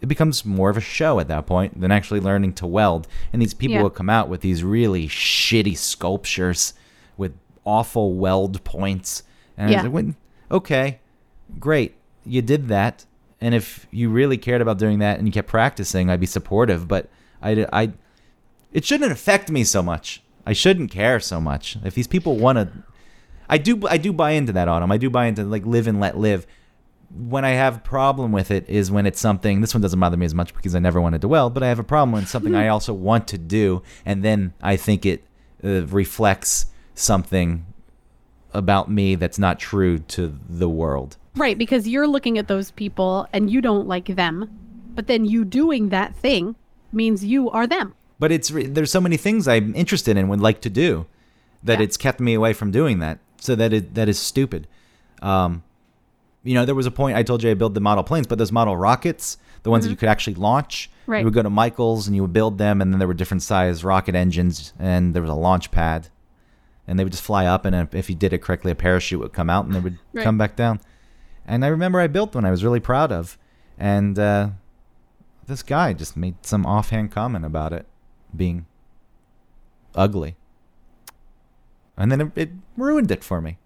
it becomes more of a show at that point than actually learning to weld. And these people will come out with these really shitty sculptures with awful weld points. And I was like, okay, great. You did that. And if you really cared about doing that and you kept practicing, I'd be supportive. But it shouldn't affect me so much. I shouldn't care so much. If these people want to... I do buy into that, Autumn. I do buy into live and let live. When I have a problem with it is when it's something, this one doesn't bother me as much because I never wanted to weld, but I have a problem when it's something I also want to do, and then I think it reflects something about me that's not true to the world. Right, because you're looking at those people and you don't like them, but then you doing that thing means you are them. But there's so many things I'm interested in, would like to do, that it's kept me away from doing that, so that is stupid. There was a point I told you I built the model planes, but those model rockets, the ones that you could actually launch. Right. You would go to Michael's and you would build them, and then there were different size rocket engines, and there was a launch pad, and they would just fly up, and if you did it correctly, a parachute would come out, and they would come back down. And I remember I built one I was really proud of, and this guy just made some offhand comment about it being ugly. And then it ruined it for me.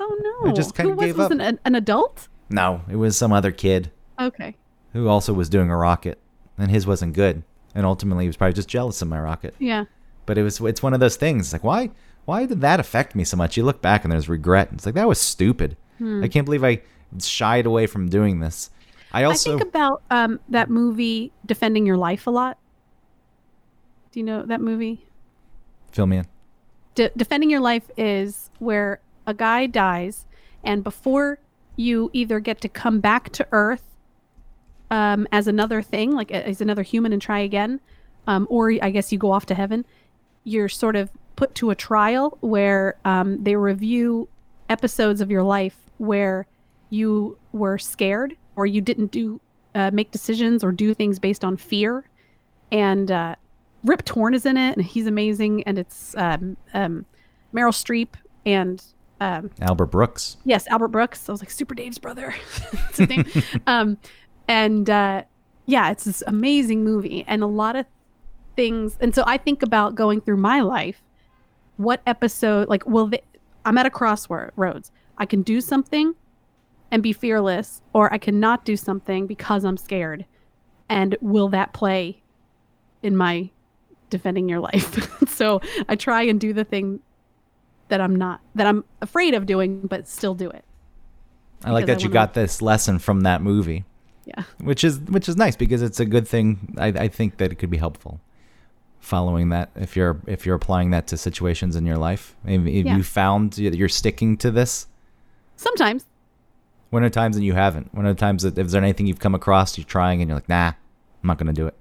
Oh, no. I just kind of gave up. Who was an adult? No, it was some other kid. Okay. Who also was doing a rocket. And his wasn't good. And ultimately, he was probably just jealous of my rocket. Yeah. But it's one of those things. Like, why did that affect me so much? You look back and there's regret. It's like, that was stupid. I can't believe I shied away from doing this. I think about that movie, Defending Your Life, a lot. Do you know that movie? Fill me in. Defending Your Life is where a guy dies, and before you either get to come back to Earth as another thing, like as another human and try again, or I guess you go off to heaven, you're sort of put to a trial where they review episodes of your life where you were scared or you didn't make decisions or do things based on fear. And Rip Torn is in it, and he's amazing, and it's Meryl Streep and Albert Brooks. Yes, Albert Brooks. I was like, Super Dave's brother. That's the thing. It's this amazing movie, and a lot of things. And so I think about going through my life. What episode? Like, I'm at a crossroads. I can do something and be fearless, or I cannot do something because I'm scared. And will that play in my defending your life? So I try and do the thing that I'm afraid of doing, but still do it. I like that you got this lesson from that movie. Yeah. Which is nice, because it's a good thing. I think that it could be helpful following that if you're applying that to situations in your life. If you found that you're sticking to this. Sometimes. When are times that you haven't? When are times that if there's anything you've come across, you're trying and you're like, nah, I'm not going to do it.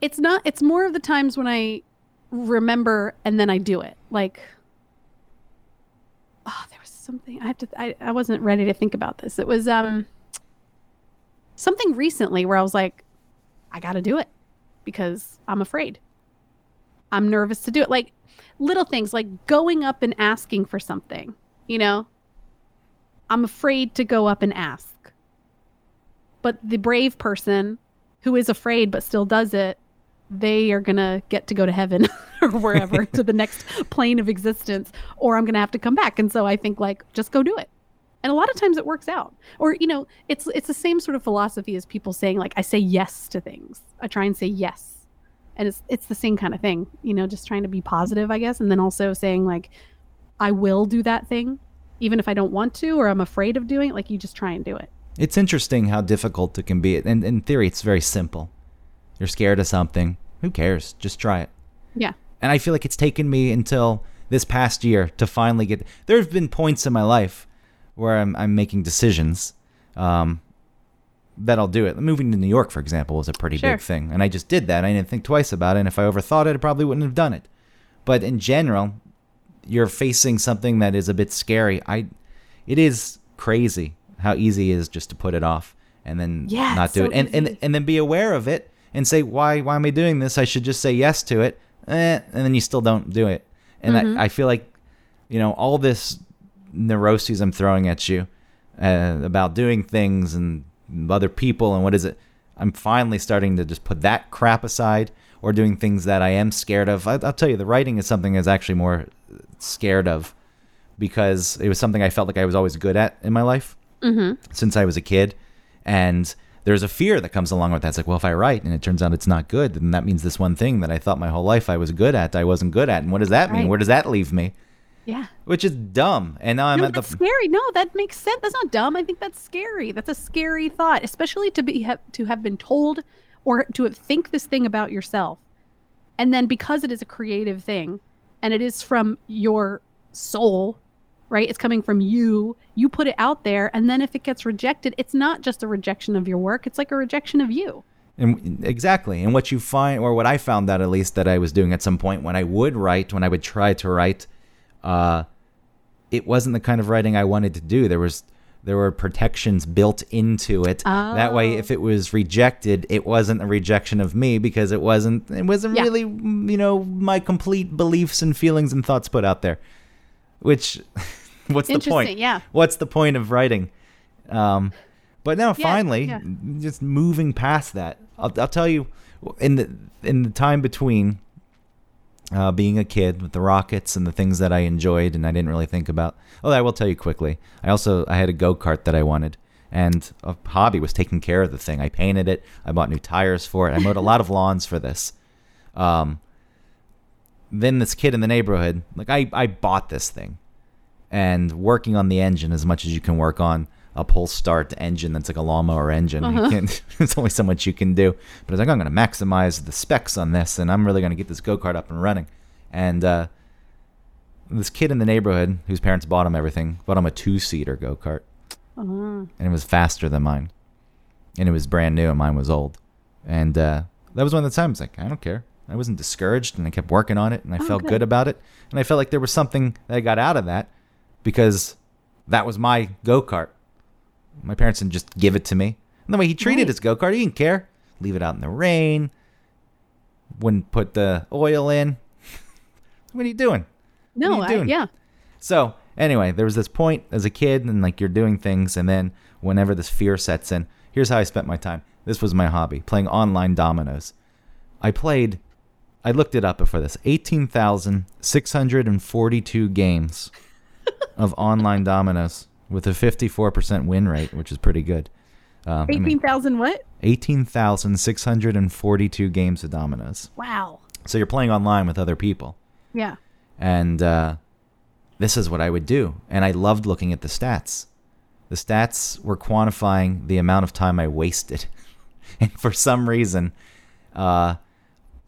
It's not. It's more of the times when I remember and then I do it. Like, oh, there was something I wasn't ready to think about this. It was something recently where I was like, I got to do it because I'm afraid. I'm nervous to do it. Like little things like going up and asking for something, you know, I'm afraid to go up and ask. But the brave person who is afraid but still does it, they are going to get to go to heaven or wherever, to the next plane of existence, or I'm going to have to come back. And so I think, like, just go do it. And a lot of times it works out. Or, you know, it's the same sort of philosophy as people saying, like, I say yes to things. I try and say yes. And it's the same kind of thing, you know, just trying to be positive, I guess. And then also saying, like, I will do that thing, even if I don't want to or I'm afraid of doing it. Like, you just try and do it. It's interesting how difficult it can be. And in theory, it's very simple. You're scared of something. Who cares? Just try it. Yeah. And I feel like it's taken me until this past year to finally get. There have been points in my life where I'm making decisions that I'll do it. Moving to New York, for example, was a pretty big thing. And I just did that. I didn't think twice about it. And if I overthought it, I probably wouldn't have done it. But in general, you're facing something that is a bit scary. It is crazy how easy it is just to put it off and then not do it. And then be aware of it. And say, why am I doing this? I should just say yes to it. And then you still don't do it. And I feel like, you know, all this neuroses I'm throwing at you about doing things and other people and what is it, I'm finally starting to just put that crap aside or doing things that I am scared of. I'll tell you, the writing is something I was actually more scared of because it was something I felt like I was always good at in my life since I was a kid. And there's a fear that comes along with that. It's like, well, if I write and it turns out it's not good, then that means this one thing that I thought my whole life I was good at, I wasn't good at. And what does that mean? Where does that leave me? Yeah. Which is dumb. And now that's scary. No, that makes sense. That's not dumb. I think that's scary. That's a scary thought, especially to have been told or to think this thing about yourself. And then because it is a creative thing and it is from your soul, right? It's coming from you. You put it out there. And then if it gets rejected, it's not just a rejection of your work. It's like a rejection of you. And exactly. And what you find, or what I found out at least that I was doing at some point when I would write, when I would try to write, it wasn't the kind of writing I wanted to do. There was There were protections built into it. Oh. That way, if it was rejected, it wasn't a rejection of me because it wasn't really, you know, my complete beliefs and feelings and thoughts put out there. Which, what's the point? Yeah. What's the point of writing? But now, finally, just moving past that. I'll tell you, in the time between being a kid with the rockets and the things that I enjoyed and I didn't really think about. Oh, I will tell you quickly. I had a go-kart that I wanted, and a hobby was taking care of the thing. I painted it. I bought new tires for it. I mowed a lot of lawns for this. Then this kid in the neighborhood, like I bought this thing, and working on the engine as much as you can work on a pull start engine that's like a lawnmower engine. Uh-huh. There's only so much you can do. But I was like, I'm going to maximize the specs on this, and I'm really going to get this go-kart up and running. And this kid in the neighborhood, whose parents bought him everything, bought him a two-seater go-kart. Uh-huh. And it was faster than mine. And it was brand new, and mine was old. And that was one of the times, like, I don't care. I wasn't discouraged, and I kept working on it, and I felt good about it. And I felt like there was something that I got out of that because that was my go-kart. My parents didn't just give it to me. And the way he treated his go-kart, he didn't care. Leave it out in the rain. Wouldn't put the oil in. What are you doing? No, yeah. So anyway, there was this point as a kid, and like you're doing things, and then whenever this fear sets in, here's how I spent my time. This was my hobby, playing online dominoes. I looked it up before this, 18,642 games of online dominoes. With a 54% win rate, which is pretty good. 18,000 what? 18,642 games of dominoes. Wow. So you're playing online with other people. Yeah. And this is what I would do. And I loved looking at the stats. The stats were quantifying the amount of time I wasted. And for some reason, I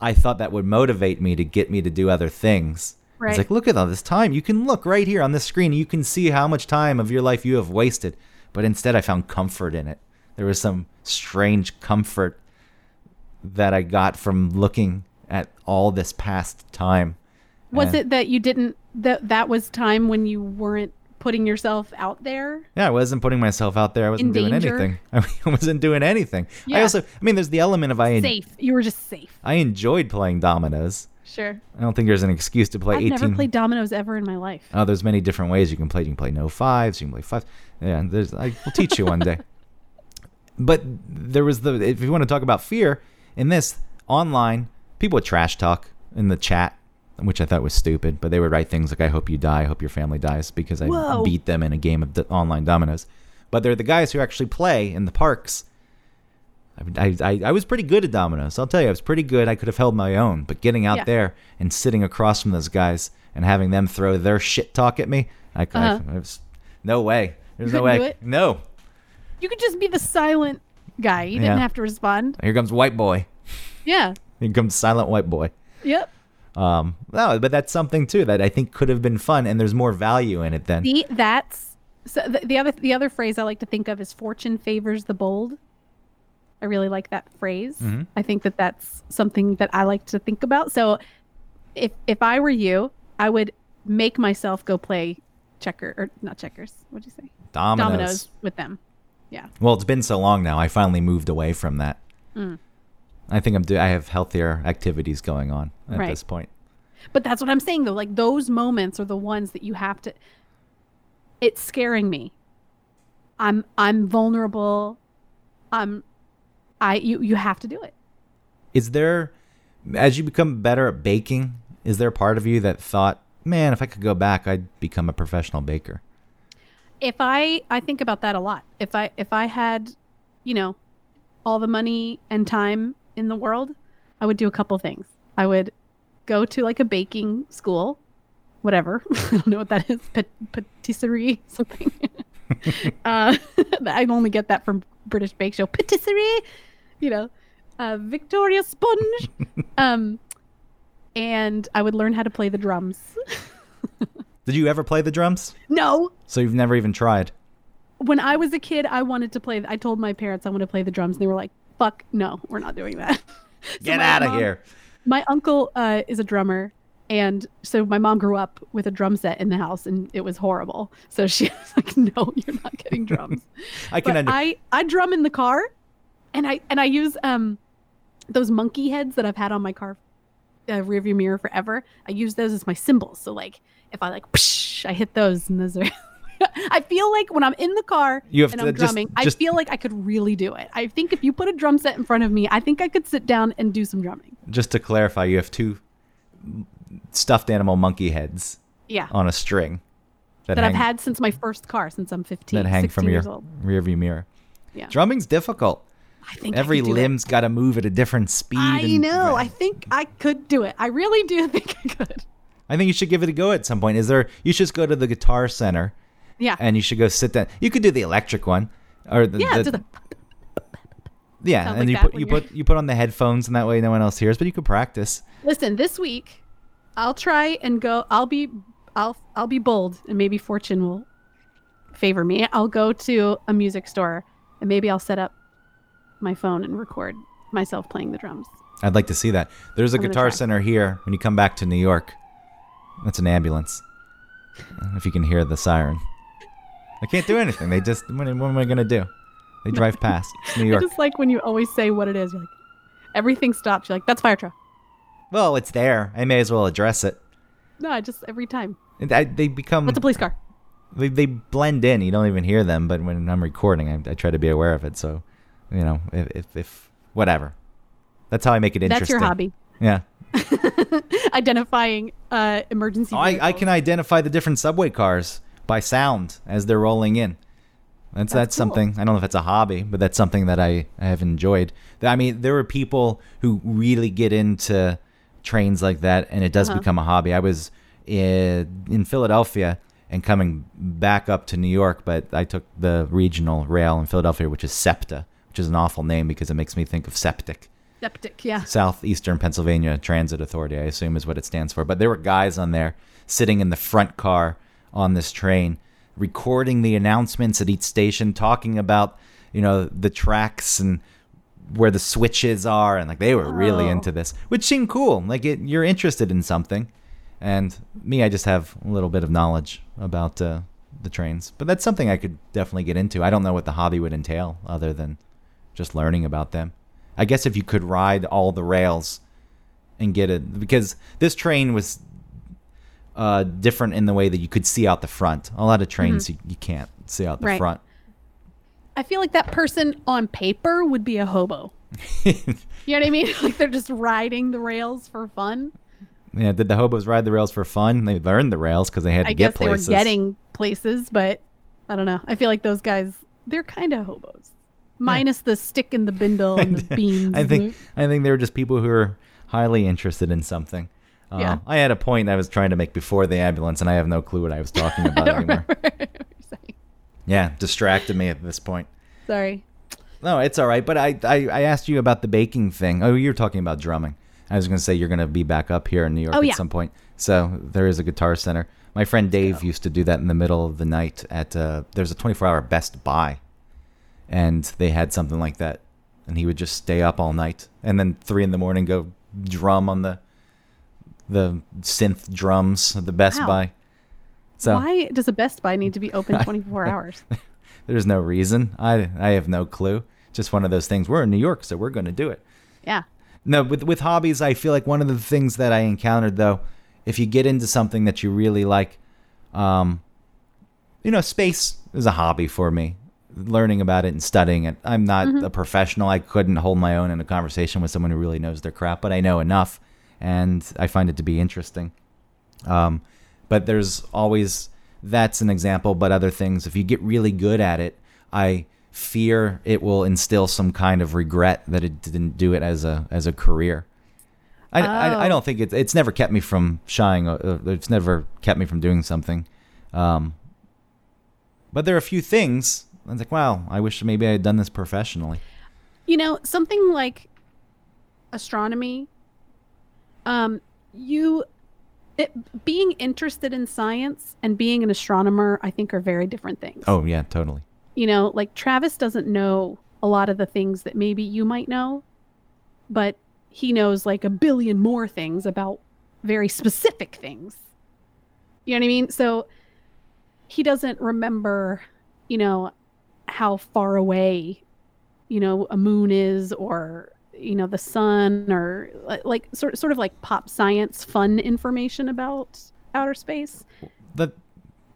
thought that would motivate me to get me to do other things. Right. It's like, look at all this time. You can look right here on this screen. You can see how much time of your life you have wasted. But instead, I found comfort in it. There was some strange comfort that I got from looking at all this past time. Was it that you didn't, that was time when you weren't putting yourself out there? Yeah, I wasn't putting myself out there. I wasn't doing anything. I wasn't doing anything. Yeah. I mean, there's the element of safe. You were just safe. I enjoyed playing dominoes. Sure. I don't think there's an excuse to play. I've never played dominoes ever in my life. Oh, there's many different ways you can play. You can play no fives. You can play fives. Yeah, I will teach you one day. But there was if you want to talk about fear, in this online, people would trash talk in the chat, which I thought was stupid, but they would write things like, I hope you die. I hope your family dies because I beat them in a game of online dominoes. But they're the guys who actually play in the parks. I was pretty good at dominoes. I'll tell you, I was pretty good. I could have held my own. But getting out there and sitting across from those guys and having them throw their shit talk at me, no way. There's no way. No. You could just be the silent guy. You didn't have to respond. Here comes white boy. Yeah. Here comes silent white boy. Yep. No, but that's something, too, that I think could have been fun, and there's more value in it then. See, the other phrase I like to think of is fortune favors the bold. I really like that phrase. Mm-hmm. I think that's something that I like to think about. So if I were you, I would make myself go play dominoes with them. Yeah. Well, it's been so long now. I finally moved away from that. Mm. I think I have healthier activities going on at this point. But that's what I'm saying though. Like those moments are the ones that you have to, it's scaring me. I'm vulnerable. You have to do it. Is there, as you become better at baking, is there a part of you that thought, man, if I could go back, I'd become a professional baker? I think about that a lot. If I had, you know, all the money and time in the world, I would do a couple things. I would go to like a baking school, whatever. I don't know what that is. Patisserie, something. I only get that from British Bake Show. Patisserie, you know, Victoria Sponge. And I would learn how to play the drums. Did you ever play the drums? No. So you've never even tried? When I was a kid, I wanted to play. I told my parents I want to play the drums. And they were like, fuck, no, we're not doing that. So get out of here. My uncle is a drummer. And so my mom grew up with a drum set in the house, and it was horrible. So she was like, "No, you're not getting drums." I drum in the car, and I use those monkey heads that I've had on my car rearview mirror forever. I use those as my cymbals. So like if I like, psh, I hit those, and those are. I feel like when I'm in the car and I'm drumming, I feel like I could really do it. I think if you put a drum set in front of me, I think I could sit down and do some drumming. Just to clarify, you have two stuffed animal monkey heads on a string. That hang, I've had since my first car, since I'm 15, that hang from your rearview mirror. Yeah. Drumming's difficult. I think every limb's got to move at a different speed. I know. I think I could do it. I really do think I could. I think you should give it a go at some point. You should just go to the Guitar Center. Yeah. And you should go sit down. You could do the electric one. And you put on the headphones, and that way no one else hears, but you could practice. Listen, this week I'll try and go. I'll be bold, and maybe fortune will favor me. I'll go to a music store, and maybe I'll set up my phone and record myself playing the drums. I'd like to see that. There's a Guitar Center here when you come back to New York. That's an ambulance. I don't know if you can hear the siren. I can't do anything. They just, what am I going to do? They drive past. It's New York. It's just like when you always say what it is. You're like, everything stops. You're like, that's fire truck. Well, it's there. I may as well address it. No, every time. They become... That's a police car. They blend in. You don't even hear them. But when I'm recording, I try to be aware of it. So, you know, if whatever. That's how I make it interesting. That's your hobby. Yeah. Identifying emergency vehicles. I can identify the different subway cars by sound as they're rolling in. That's cool. Something, I don't know if it's a hobby, but that's something that I have enjoyed. I mean, there are people who really get into trains like that, and it does become a hobby. I was in Philadelphia and coming back up to New York, but I took the regional rail in Philadelphia, which is SEPTA, which is an awful name because it makes me think of septic. Septic, yeah. Southeastern Pennsylvania Transit Authority, I assume, is what it stands for. But there were guys on there sitting in the front car on this train, recording the announcements at each station, talking about, you know, the tracks and where the switches are, and like they were really into this, which seemed cool. Like you're interested in something, and me, I just have a little bit of knowledge about the trains. But that's something I could definitely get into. I don't know what the hobby would entail other than just learning about them. I guess if you could ride all the rails and get it, because this train was different in the way that you could see out the front. A lot of trains you can't see out the front. I feel like that person on paper would be a hobo. You know what I mean? Like they're just riding the rails for fun. Yeah, did the hobos ride the rails for fun? They learned the rails because they had to get places. I guess they were getting places, but I don't know. I feel like those guys, they're kind of hobos. Minus the stick and the bindle and the beans. I think they were just people who are highly interested in something. I had a point I was trying to make before the ambulance, and I have no clue what I was talking about anymore. Yeah, distracted me at this point. Sorry. No, it's all right. But I asked you about the baking thing. Oh, you were talking about drumming. I was going to say you're going to be back up here in New York at some point. So there is a Guitar Center. My friend Dave used to do that in the middle of the night at there's a 24-hour Best Buy. And they had something like that, and he would just stay up all night, and then 3 a.m. go drum on the synth drums of the Best Buy. So why does a Best Buy need to be open 24 hours? There's no reason. I have no clue. Just one of those things. We're in New York, so we're going to do it. Yeah. No, with hobbies, I feel like one of the things that I encountered though, if you get into something that you really like, you know, space is a hobby for me. Learning about it and studying it. I'm not a professional. I couldn't hold my own in a conversation with someone who really knows their crap, but I know enough, and I find it to be interesting. But there's always, that's an example, but other things, if you get really good at it, I fear it will instill some kind of regret that it didn't do it as a career. I don't think it's never kept me from shying. It's never kept me from doing something. But there are a few things I was like, wow, I wish maybe I had done this professionally. You know, something like astronomy, being interested in science and being an astronomer, I think are very different things. Oh, yeah, totally. You know, like Travis doesn't know a lot of the things that maybe you might know, but he knows like a billion more things about very specific things. You know what I mean? So he doesn't remember, you know, how far away, you know, a moon is, or, you know, the sun, or like sort of like pop science fun information about outer space.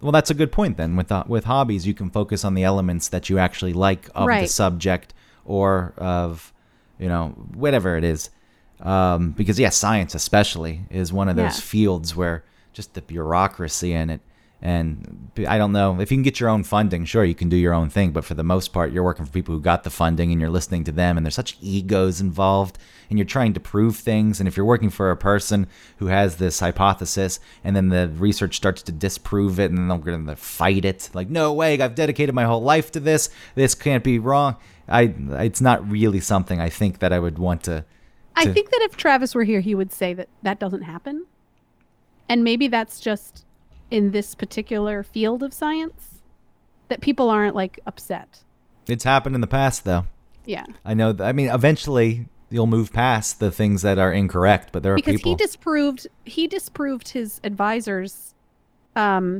Well, that's a good point then. With hobbies, you can focus on the elements that you actually like of the subject or of, you know, whatever it is. Because, yeah, science especially is one of those fields where just the bureaucracy in it. And I don't know, if you can get your own funding, sure, you can do your own thing. But for the most part, you're working for people who got the funding and you're listening to them. And there's such egos involved and you're trying to prove things. And if you're working for a person who has this hypothesis and then the research starts to disprove it and then they're going to fight it. Like, no way, I've dedicated my whole life to this. This can't be wrong. It's not really something I think that I would want to. I think that if Travis were here, he would say that doesn't happen. And maybe that's just in this particular field of science that people aren't like upset. It's happened in the past though. Yeah. I know. I mean, eventually you'll move past the things that are incorrect, but there are people. Because he disproved his advisors. I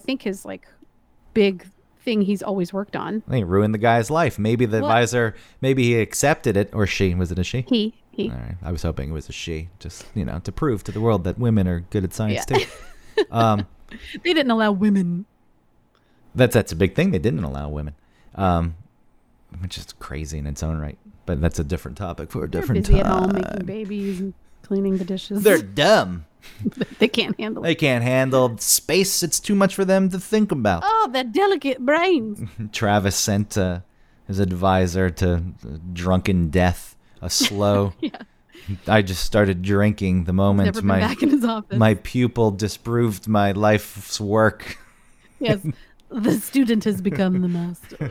think his like big thing he's always worked on. I think it ruined the guy's life. Maybe the advisor, maybe he accepted it, or she. Was it a she? He. All right. I was hoping it was a she, just, you know, to prove to the world that women are good at science too. They didn't allow women. That's a big thing. They didn't allow women, which is crazy in its own right. But that's a different topic for a different time. They're busy at home making babies and cleaning the dishes. They're dumb. They can't handle it. They can't handle space. It's too much for them to think about. Oh, their delicate brains. Travis sent his advisor to drunken death, a slow. Yeah. I just started drinking the moment my pupil disproved my life's work. Yes, the student has become the master.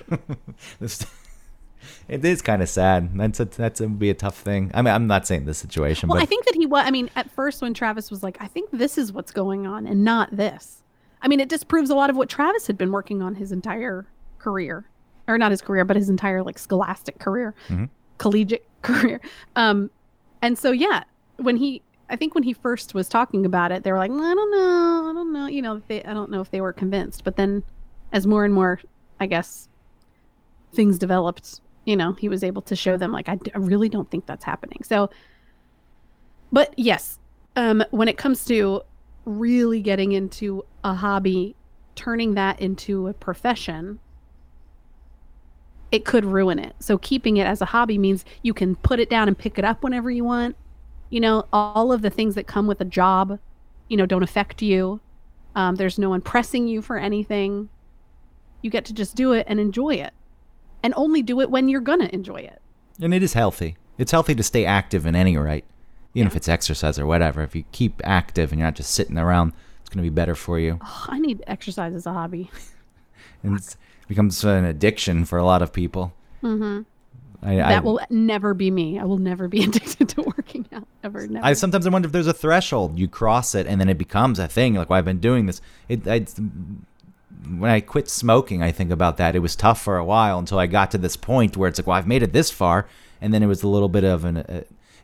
It is kind of sad. That's would be a tough thing. I mean, I'm not saying this situation. Well, but I think that he was. I mean, at first when Travis was like, I think this is what's going on and not this. I mean, it disproves a lot of what Travis had been working on his entire career, or not his career, but his entire like scholastic career, collegiate career. And so, yeah, I think when he first was talking about it, they were like, I don't know. You know, I don't know if they were convinced. But then as more and more, I guess, things developed, you know, he was able to show them like, I really don't think that's happening. So, but yes, when it comes to really getting into a hobby, turning that into a profession, it could ruin it. So keeping it as a hobby means you can put it down and pick it up whenever you want. You know, all of the things that come with a job, you know, don't affect you. There's no one pressing you for anything. You get to just do it and enjoy it, and only do it when you're going to enjoy it. And it is healthy. It's healthy to stay active in any right, even if it's exercise or whatever. If you keep active and you're not just sitting around, it's going to be better for you. Oh, I need exercise as a hobby. And it's becomes an addiction for a lot of people. Mm-hmm. That will never be me. I will never be addicted to working out ever. Never. Sometimes I wonder if there's a threshold. You cross it, and then it becomes a thing. Like, well, I've been doing this. When I quit smoking, I think about that. It was tough for a while until I got to this point where it's like, well, I've made it this far, and then it was a little bit of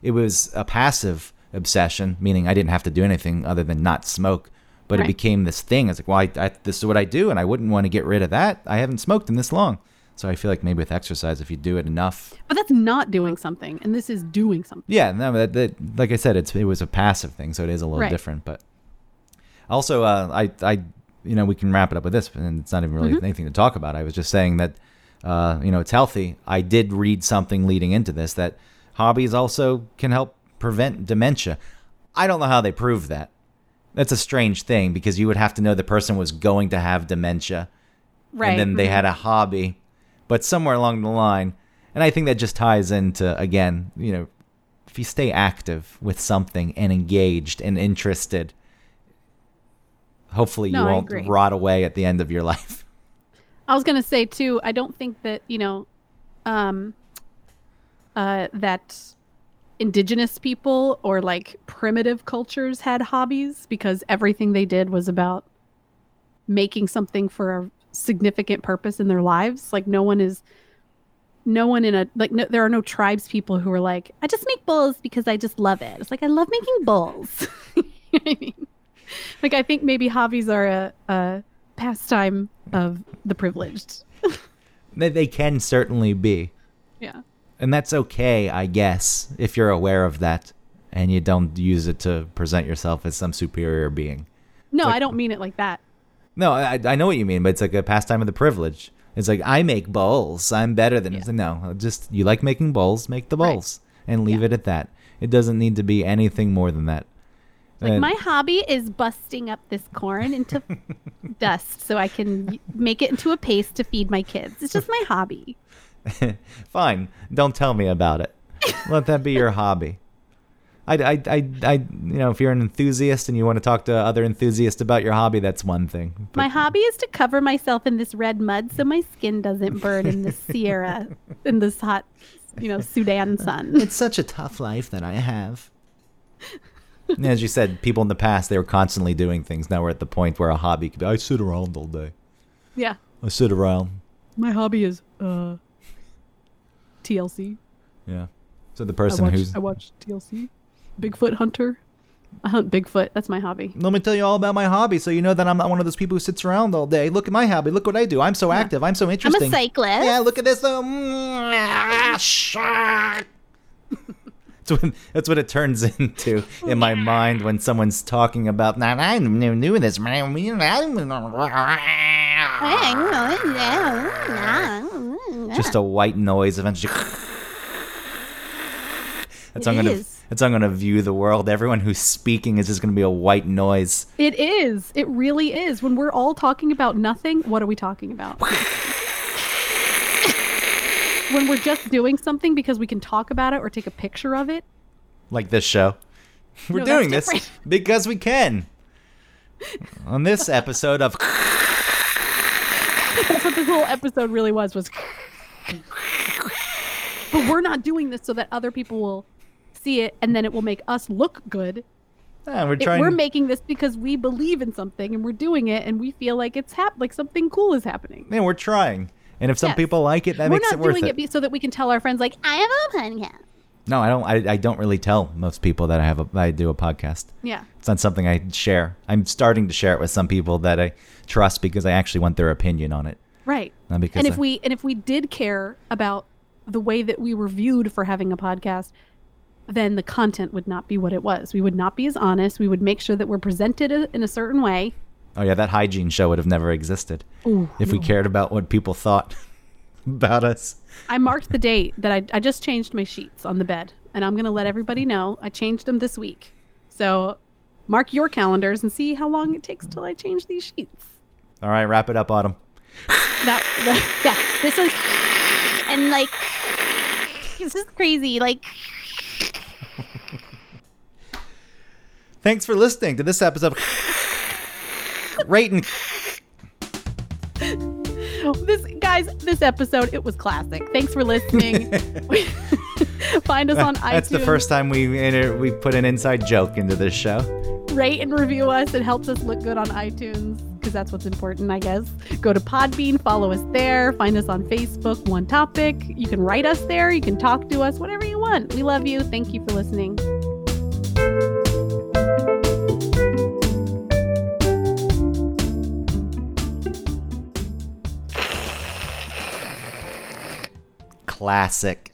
it was a passive obsession, meaning I didn't have to do anything other than not smoke. But it became this thing. It's like, well, this is what I do, and I wouldn't want to get rid of that. I haven't smoked in this long. So I feel like maybe with exercise, if you do it enough. But that's not doing something, and this is doing something. Yeah, no, like I said, it was a passive thing, so it is a little different. But also, you know, we can wrap it up with this, and it's not even really anything to talk about. I was just saying that, you know, it's healthy. I did read something leading into this that hobbies also can help prevent dementia. I don't know how they prove that. That's a strange thing, because you would have to know the person was going to have dementia. Right. And then they had a hobby, but somewhere along the line. And I think that just ties into, again, you know, if you stay active with something and engaged and interested, hopefully you won't rot away at the end of your life. I was going to say, too, I don't think that, you know, that indigenous people or like primitive cultures had hobbies, because everything they did was about making something for a significant purpose in their lives. Like no one is no one in a, like, no, there are no tribes people who are like, I just make bowls because I just love it. It's like, I love making bowls. You know what I mean? Like, I think maybe hobbies are a pastime of the privileged. They can certainly be. Yeah. And that's okay, I guess, if you're aware of that and you don't use it to present yourself as some superior being. No, like, I don't mean it like that. No, I know what you mean, but it's like a pastime of the privileged. It's like, I make bowls. I'm better than... Yeah. No, just, you like making bowls, make the bowls. Right. And leave it at that. It doesn't need to be anything more than that. Like, my hobby is busting up this corn into dust so I can make it into a paste to feed my kids. It's just my hobby. Fine. Don't tell me about it. Let that be your hobby. I you know, if you're an enthusiast and you want to talk to other enthusiasts about your hobby, that's one thing. But my hobby is to cover myself in this red mud so my skin doesn't burn in the Sierra, in this hot, you know, Sudan sun. It's such a tough life that I have. As you said, people in the past, they were constantly doing things. Now we're at the point where a hobby could be, I sit around all day. Yeah. I sit around. My hobby is TLC. Yeah. So the person I watch TLC. Bigfoot hunter. I hunt Bigfoot. That's my hobby. Let me tell you all about my hobby so you know that I'm not one of those people who sits around all day. Look at my hobby. Look what I do. I'm so active. I'm so interesting. I'm a cyclist. Yeah, look at this. That's what it turns into in my mind when someone's talking about, nah, I knew this. Just a white noise eventually. That's how I'm going to view the world. Everyone who's speaking is just going to be a white noise. It is. It really is. When we're all talking about nothing, what are we talking about? When we're just doing something because we can talk about it or take a picture of it. Like this show. We're doing this because we can. On this episode of... That's what this whole episode really was... But we're not doing this so that other people will see it and then it will make us look good. Yeah, we're making this because we believe in something and we're doing it and we feel like it's like something cool is happening. Yeah, we're trying. And if some people like it, that makes it worth it. We're not doing it so that we can tell our friends, like, I have a podcast. No, I don't. I don't really tell most people that I do a podcast. Yeah, it's not something I share. I'm starting to share it with some people that I trust because I actually want their opinion on it. Right. Not because. And if we did care about the way that we were viewed for having a podcast, then the content would not be what it was. We would not be as honest. We would make sure that we're presented in a certain way. Oh, yeah, that hygiene show would have never existed if we cared about what people thought about us. I marked the date that I just changed my sheets on the bed, and I'm going to let everybody know I changed them this week. So mark your calendars and see how long it takes till I change these sheets. All right, wrap it up, Autumn. This one's... And, like, this is crazy, like... Thanks for listening to this episode of... Rating. This episode, it was classic. Thanks for listening. Find us on iTunes. That's the first time we put an inside joke into this show. Rate and review us. It helps us look good on iTunes because that's what's important, I guess. Go to Podbean, follow us there. Find us on Facebook, One Topic. You can write us there. You can talk to us, whatever you want. We love you. Thank you for listening. Classic.